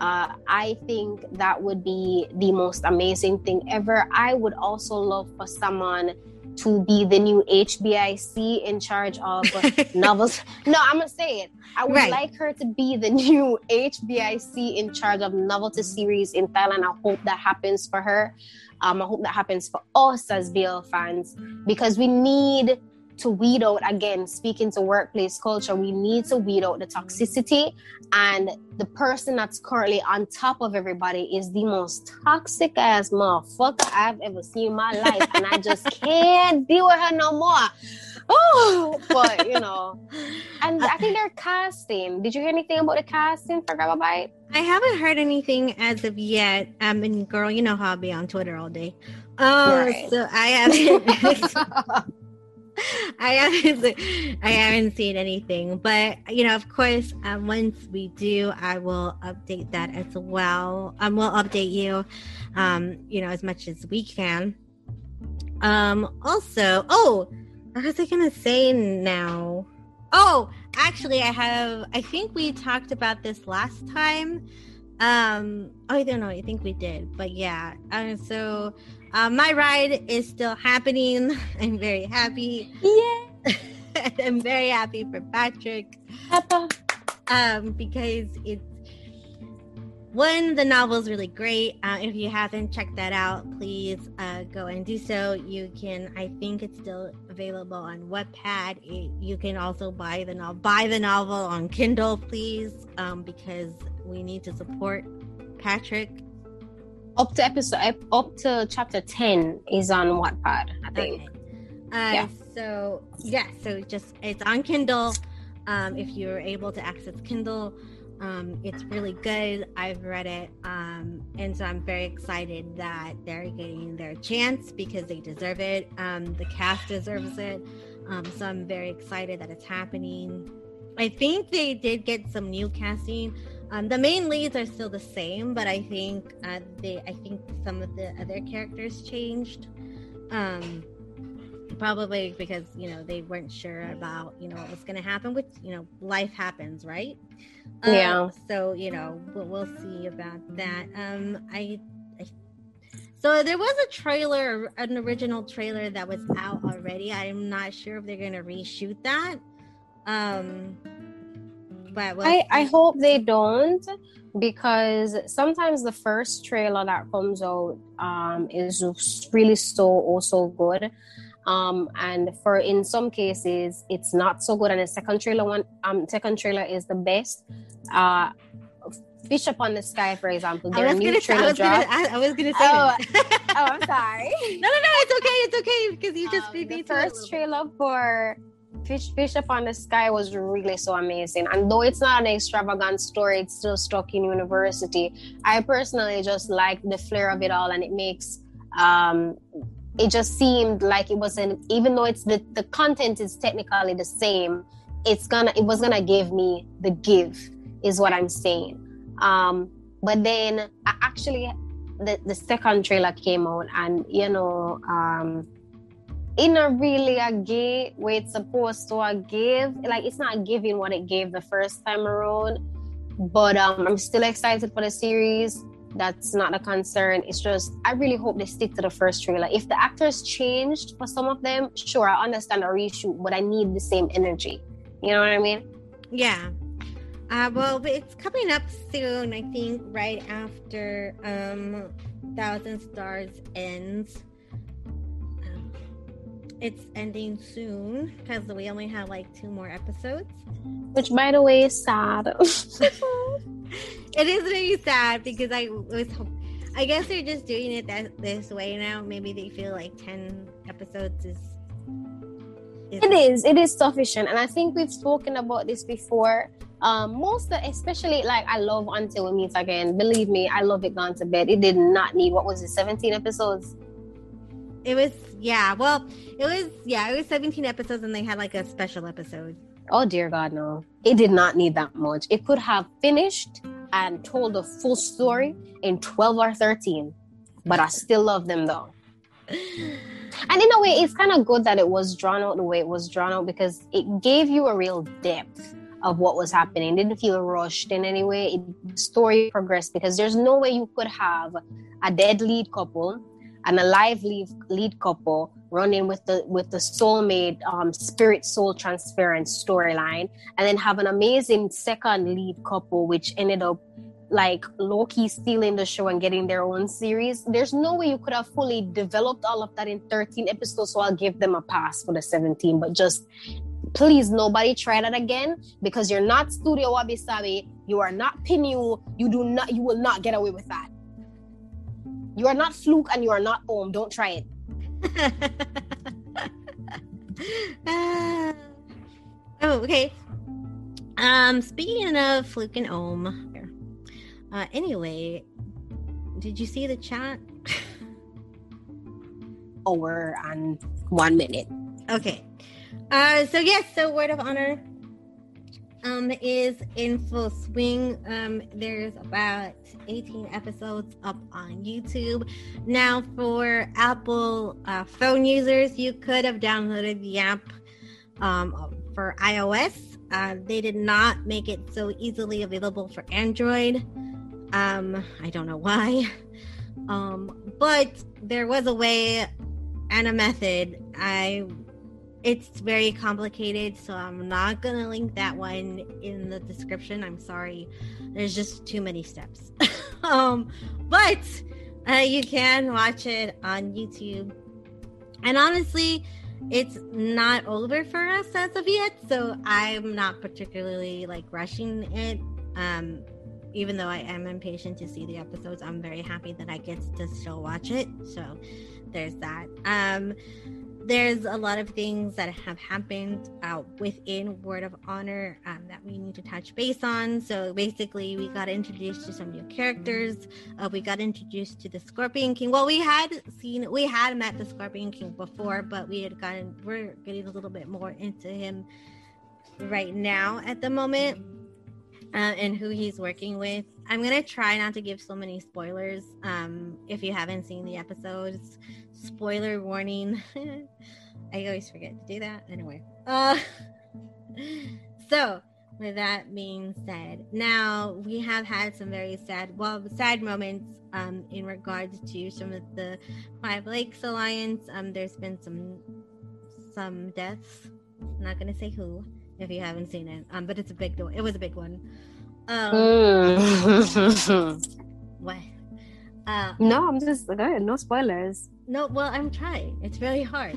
I think that would be the most amazing thing ever. I would also love for someone to be the new HBIC in charge of novels. No, I'm going to say it. I would like her to be the new HBIC in charge of novelty series in Thailand. I hope that happens for her. I hope that happens for us as BL fans, because we need to weed out, again, speaking to workplace culture, we need to weed out the toxicity. And the person that's currently on top of everybody is the most toxic ass motherfucker I've ever seen in my life. And I just can't deal with her no more. Oh, but you know. And I think they're casting. Did you hear anything about the casting for Grab a Bite? I haven't heard anything as of yet. And girl, you know how I'll be on Twitter all day. So I haven't I haven't seen anything, but you know, of course, once we do, I will update that as well. We'll update you, you know, as much as we can. Also, what was I gonna say now? Oh, actually, I think we talked about this last time. I don't know. I think we did, but yeah. So my ride is still happening. I'm very happy. Yeah. I'm very happy for Patrick. Papa. Because it's one, the novel's really great. If you haven't checked that out, please go and do so. You can, I think it's still available on Wattpad. You can also buy the novel on Kindle, please, because we need to support Patrick. Up to chapter 10 is on Wattpad, I think. Yeah. So just, it's on Kindle. If you're able to access Kindle, it's really good. I've read it, and so I'm very excited that they're getting their chance because they deserve it. The cast deserves it, so I'm very excited that it's happening. I think they did get some new casting. The main leads are still the same, but I think I think some of the other characters changed, probably because you know they weren't sure about you know what was going to happen. Which you know life happens, right? Yeah. So you know we'll see about that. So there was a trailer, an original trailer that was out already. I'm not sure if they're going to reshoot that. But I hope they don't, because sometimes the first trailer that comes out is really so good, and for in some cases it's not so good, and the second trailer is the best. Fish Upon the Sky, for example, I was gonna say I'm sorry. No, it's okay because you just the first trailer for Fish Upon the Sky was really so amazing, and though it's not an extravagant story, it's still stuck in university. I personally just liked the flair of it all, and it makes it just seemed like it wasn't, even though it's the content is technically the same, it was gonna give me the give is what I'm saying. But then actually the second trailer came out, and you know it's not really a gay way it's supposed to give. Like, it's not giving what it gave the first time around. But I'm still excited for the series. That's not a concern. It's just, I really hope they stick to the first trailer. If the actors changed for some of them, sure, I understand a reshoot, but I need the same energy. You know what I mean? Yeah. Well, it's coming up soon, I think, right after 1,000 Stars ends. It's ending soon because we only have like 2 more episodes. Which, by the way, is sad. It is really sad because I guess they're just doing it this way now. Maybe they feel like 10 episodes is... It is sufficient. And I think we've spoken about this before. Especially like I love Until We Meet Again. Believe me, I love it gone to bed. It did not need, 17 episodes? It was 17 episodes, and they had like a special episode. Oh dear God, no. It did not need that much. It could have finished and told the full story in 12 or 13, but I still love them though. And in a way, it's kind of good that it was drawn out the way it was drawn out, because it gave you a real depth of what was happening. It didn't feel rushed in any way. The story progressed, because there's no way you could have a dead lead couple and a live lead couple running with the soulmate, spirit soul transference storyline, and then have an amazing second lead couple, which ended up like low-key stealing the show and getting their own series. There's no way you could have fully developed all of that in 13 episodes, so I'll give them a pass for the 17, but just please, nobody try that again, because you're not Studio Wabi Sabi, you are not Pinyu, you will not get away with that. You are not Fluke and you are not Ohm. Don't try it. Okay. Speaking of Fluke and Ohm, anyway, did you see the chat? Over on 1 minute. Okay. So Word of Honor is in full swing. There's about 18 episodes up on YouTube. Now for Apple phone users, you could have downloaded the app for iOS. They did not make it so easily available for Android. I don't know why. But there was a way and a method. It's very complicated, so I'm not going to link that one in the description. I'm sorry. There's just too many steps. But you can watch it on YouTube. And honestly, it's not over for us as of yet, so I'm not particularly rushing it. Even though I am impatient to see the episodes, I'm very happy that I get to still watch it. So there's that. There's a lot of things that have happened within Word of Honor that we need to touch base on. So basically, we got introduced to some new characters. We got introduced to the Scorpion King. Well, we had met the Scorpion King before, but we're getting a little bit more into him right now at the moment and who he's working with. I'm going to try not to give so many spoilers if you haven't seen the episodes. Spoiler warning. I always forget to do that. Anyway. So, with that being said, now we have had some very sad moments in regards to some of the Five Lakes Alliance. There's been some deaths. I'm not going to say who if you haven't seen it. But it's a big one. It was a big one. What? No, I'm just good. No spoilers. No, well, I'm trying. It's really hard.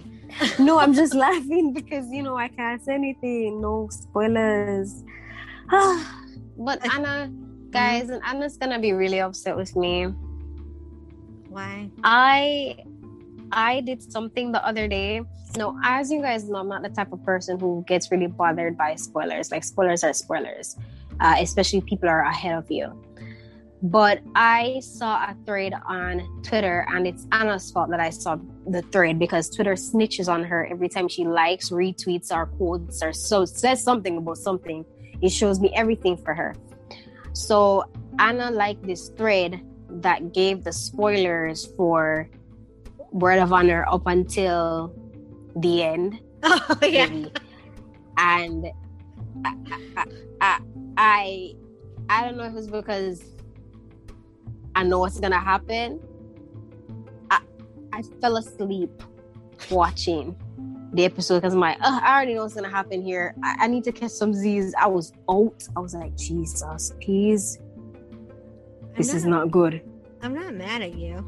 No, I'm just laughing because I can't say anything. No spoilers. But Anna, guys, and Anna's gonna be really upset with me. Why? I did something the other day. No, as you guys know, I'm not the type of person who gets really bothered by spoilers. Spoilers are spoilers. Especially people are ahead of you. But I saw a thread on Twitter, and it's Anna's fault that I saw the thread because Twitter snitches on her every time she likes, retweets, or quotes, or so says something about something. It shows me everything for her. So Anna liked this thread that gave the spoilers for Word of Honor up until the end. Oh, yeah. Maybe. And I don't know if it's because I know what's gonna happen. I fell asleep watching the episode because I already know what's gonna happen here. I need to catch some Z's. I was out. I was like, Jesus, please. This is not good. I'm not mad at you.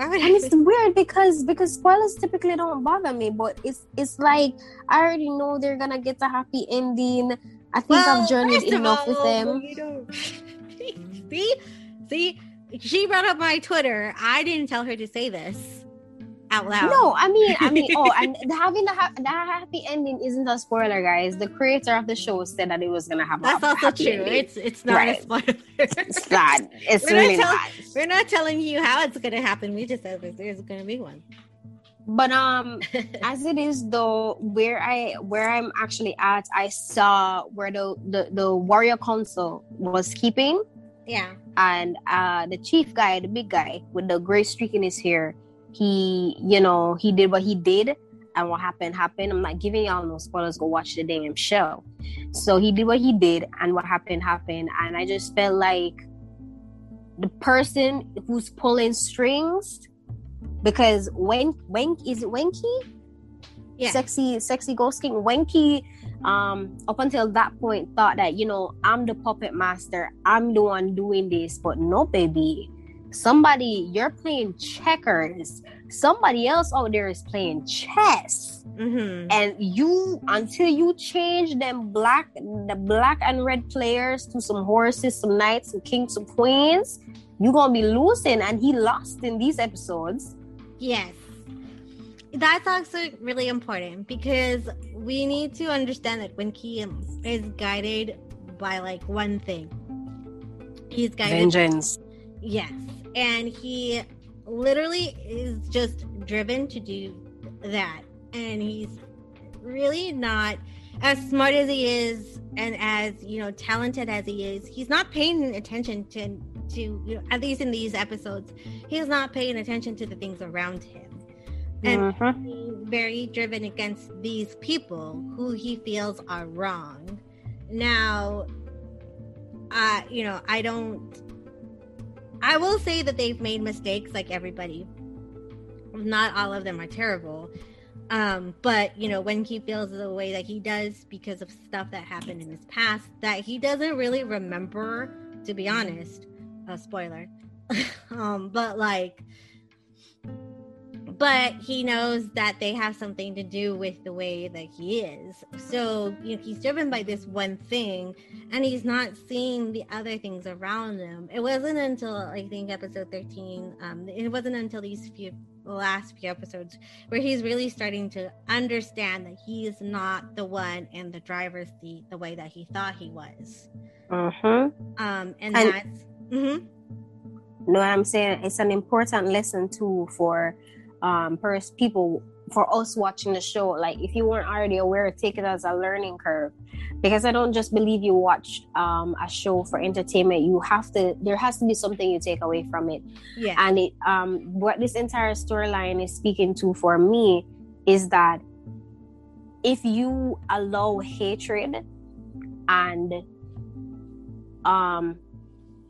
It's weird because spoilers typically don't bother me, but it's like I already know they're gonna get a happy ending. I think I've journeyed enough with them. You don't. See, she brought up my Twitter. I didn't tell her to say this out loud. No, I mean, and having that happy ending isn't a spoiler, guys. The creator of the show said that it was gonna happen. That's also true. Ending. It's not right. A spoiler. It's not. It's really not. We're not telling you how it's gonna happen. We just said there's gonna be one. But as it is though, where I'm actually at, I saw where the warrior council was keeping. Yeah. And the chief guy, the big guy with the gray streak in his hair, he did what he did and what happened. I'm not giving y'all no spoilers, go watch the damn show. So he did what he did and what happened, and I just felt like the person who's pulling strings. Because is it Wenki? Yeah. Sexy Ghost King. Wenki, up until that point, thought that, I'm the puppet master. I'm the one doing this. But no, baby. Somebody, you're playing checkers. Somebody else out there is playing chess. Mm-hmm. And until you change them the black and red players to some horses, some knights, some kings, some queens, you're going to be losing. And he lost in these episodes. Yes. That's also really important because we need to understand that when Kiam is guided by one thing, he's guided. Vengeance. Yes. And he literally is just driven to do that. And he's really not, as smart as he is and as, you know, talented as he is, he's not paying attention to you know, at least in these episodes, he's not paying attention to the things around him. And he's very driven against these people who he feels are wrong. Now, you know, I will say that they've made mistakes like everybody. Not all of them are terrible. But, you know, when he feels the way that he does because of stuff that happened in his past that he doesn't really remember, to be honest. Spoiler. But he knows that they have something to do with the way that he is. So, you know, he's driven by this one thing, and he's not seeing the other things around him. It wasn't until, I think, episode 13, it wasn't until these last few episodes where he's really starting to understand that he is not the one in the driver's seat the way that he thought he was. And that's... No, I'm saying it's an important lesson, too, for... people, for us watching the show. Like, if you weren't already aware, take it as a learning curve, because I don't just believe you watch a show for entertainment. You have to, there has to be something you take away from it. Yeah. And it, what this entire storyline is speaking to for me is that if you allow hatred and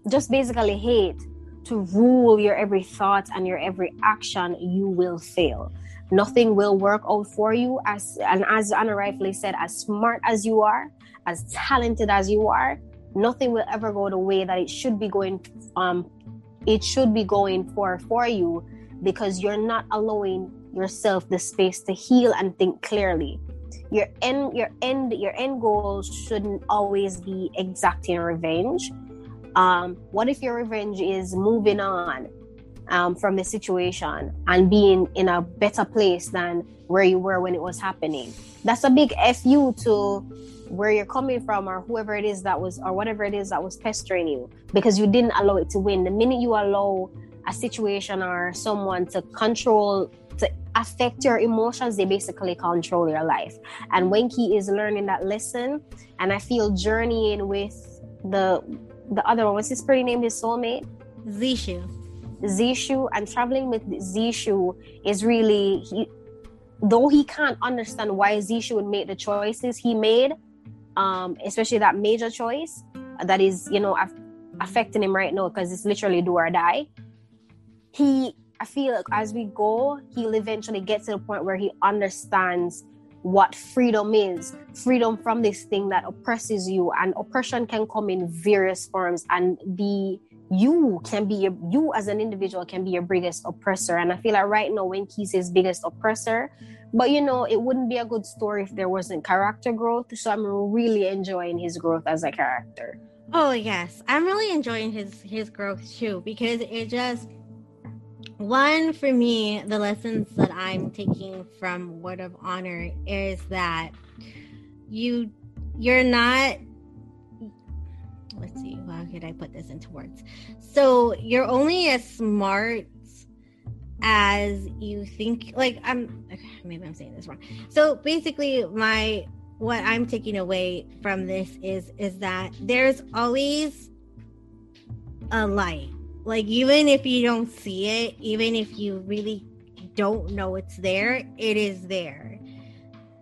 just basically hate to rule your every thought and your every action, you will fail. Nothing will work out for you. As Anna rightfully said, as smart as you are, as talented as you are, nothing will ever go the way that it should be going. It should be going for you, because you're not allowing yourself the space to heal and think clearly. Your end goal shouldn't always be exacting revenge. What if your revenge is moving on from the situation and being in a better place than where you were when it was happening? That's a big FU to where you're coming from, or whoever it is that was, or whatever it is that was pestering you, because you didn't allow it to win. The minute you allow a situation or someone to control, to affect your emotions, they basically control your life. And Wenki is learning that lesson, and I feel journeying with the other one. What's his pretty name, his soulmate? Zishu. And traveling with Zishu is really, though he can't understand why Zishu would make the choices he made, especially that major choice that is, you know, affecting him right now, because it's literally do or die. I feel like as we go, he'll eventually get to the point where he understands what freedom is. Freedom from this thing that oppresses you, and oppression can come in various forms, and you as an individual can be your biggest oppressor. And I feel like right now Wenki's his biggest oppressor, but you know, it wouldn't be a good story if there wasn't character growth. So I'm really enjoying his growth as a character. Oh yes, I'm really enjoying his growth too, because it just, one, for me, the lessons that I'm taking from Word of Honor is that you're not, let's see, how could I put this into words? So you're only as smart as you think. Like, maybe I'm saying this wrong. So basically, what I'm taking away from this is that there's always a light. Like, even if you don't see it, even if you really don't know it's there, it is there.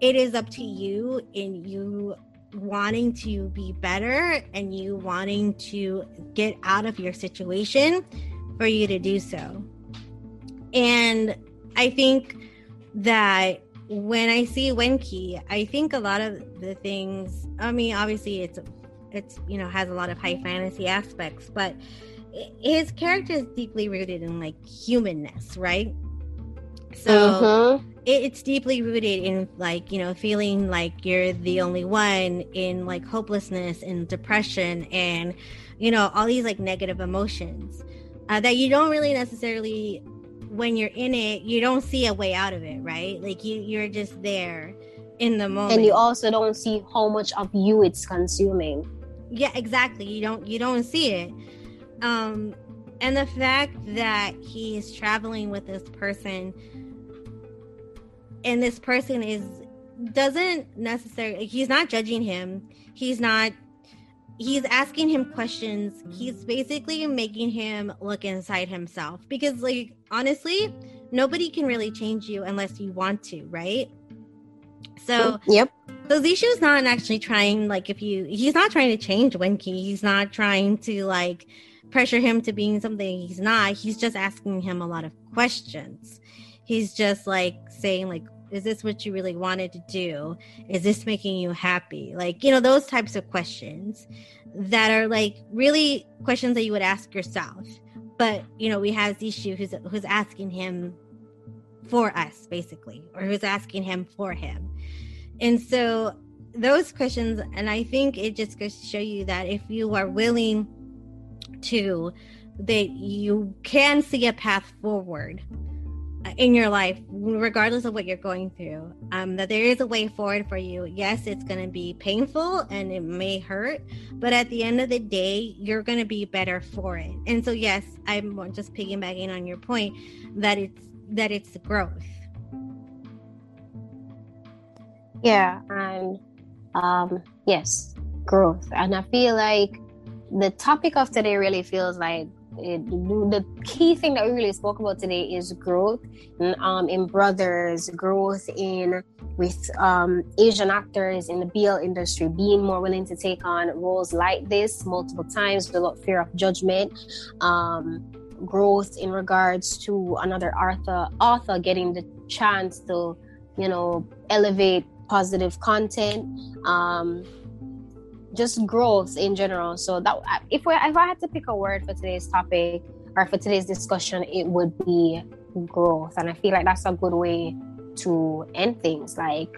It is up to you, in you wanting to be better and you wanting to get out of your situation, for you to do so. And I think that when I see Wenki, I think a lot of the things, I mean, obviously it's you know, has a lot of high fantasy aspects, but his character is deeply rooted in, like, humanness, right? So it's deeply rooted in, like, you know, feeling like you're the only one, in, like, hopelessness and depression and, you know, all these, like, negative emotions that you don't really necessarily, when you're in it, you don't see a way out of it, right? Like, you're just there in the moment. And you also don't see how much of you it's consuming. Yeah, exactly. You don't see it. And the fact that he is traveling with this person, and this person is doesn't necessarily, like, he's not judging him. He's not, he's asking him questions. He's basically making him look inside himself, because, like, honestly, nobody can really change you unless you want to, right? So, yep. So Zishu's not actually trying, like, he's not trying to change Wenki. He's not trying to, like, pressure him to being something he's not. He's just asking him a lot of questions. He's just, like, saying, like, is this what you really wanted to do? Is this making you happy? Like, you know, those types of questions that are, like, really questions that you would ask yourself. But, you know, we have Zishu who's asking him for us, basically, or who's asking him for him. And so those questions, and I think it just goes to show you that if you are willing to, that you can see a path forward in your life, regardless of what you're going through, that there is a way forward for you. Yes, it's going to be painful and it may hurt, but at the end of the day, you're going to be better for it. And so, yes, I'm just piggybacking on your point that it's growth. Yeah, and yes, growth. And I feel like the topic of today really feels like the key thing that we really spoke about today is growth in Brothers, growth in with Asian actors in the BL industry, being more willing to take on roles like this multiple times without fear of judgment. Growth in regards to another author getting the chance to, you know, elevate positive content, just growth in general. So that if I had to pick a word for today's topic or for today's discussion, it would be growth. And I feel like that's a good way to end things. Like,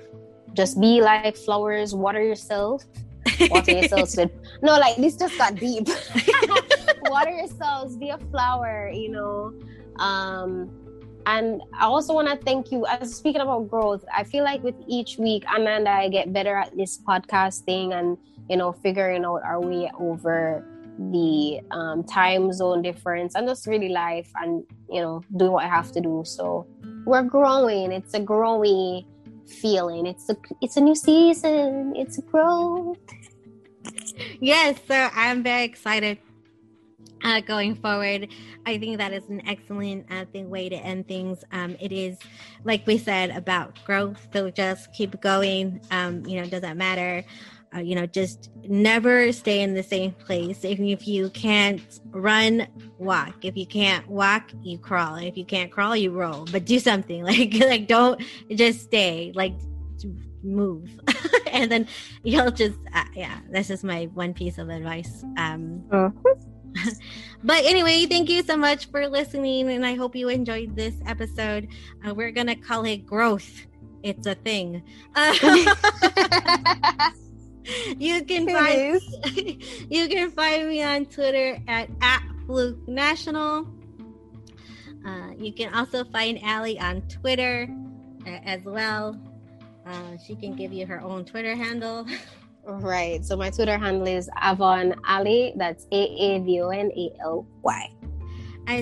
just be like flowers, water yourself with... No, like, this just got deep. Water yourselves, be a flower, you know. And I also want to thank you. As speaking about growth, I feel like with each week, Anna and I get better at this podcast thing and, you know, figuring out our way over the time zone difference and just really life and, you know, doing what I have to do. So we're growing. It's a growing feeling. It's a new season. It's growth. Yes, so I'm very excited. Going forward, I think that is an excellent way to end things. It is, like we said, about growth. So just keep going. You know, doesn't matter. You know, just never stay in the same place. If you can't run, walk. If you can't walk, you crawl. If you can't crawl, you roll. But do something. Like don't just stay. Like, move. And then you'll just yeah. That's just my one piece of advice. But anyway, thank you so much for listening, and I hope you enjoyed this episode. We're gonna call it growth. It's a thing. You can find me on Twitter at Fluke National. You can also find Allie on Twitter as well. She can give you her own Twitter handle. Right. So my Twitter handle is Avon Ali. That's AAVONALY. All right.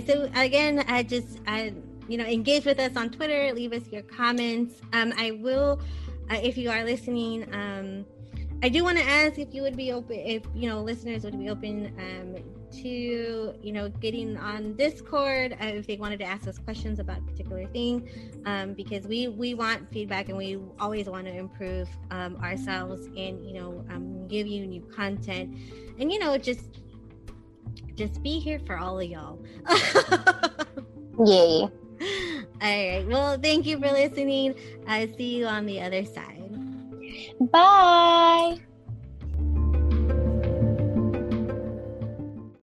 So again, I engage with us on Twitter. Leave us your comments. I will, if you are listening, I do want to ask if you would be open, if, you know, listeners would be open to, you know, getting on Discord if they wanted to ask us questions about a particular thing, because we want feedback and we always want to improve ourselves and, you know, give you new content and, you know, just be here for all of y'all. Yay. All right. Well, thank you for listening. I see you on the other side. Bye.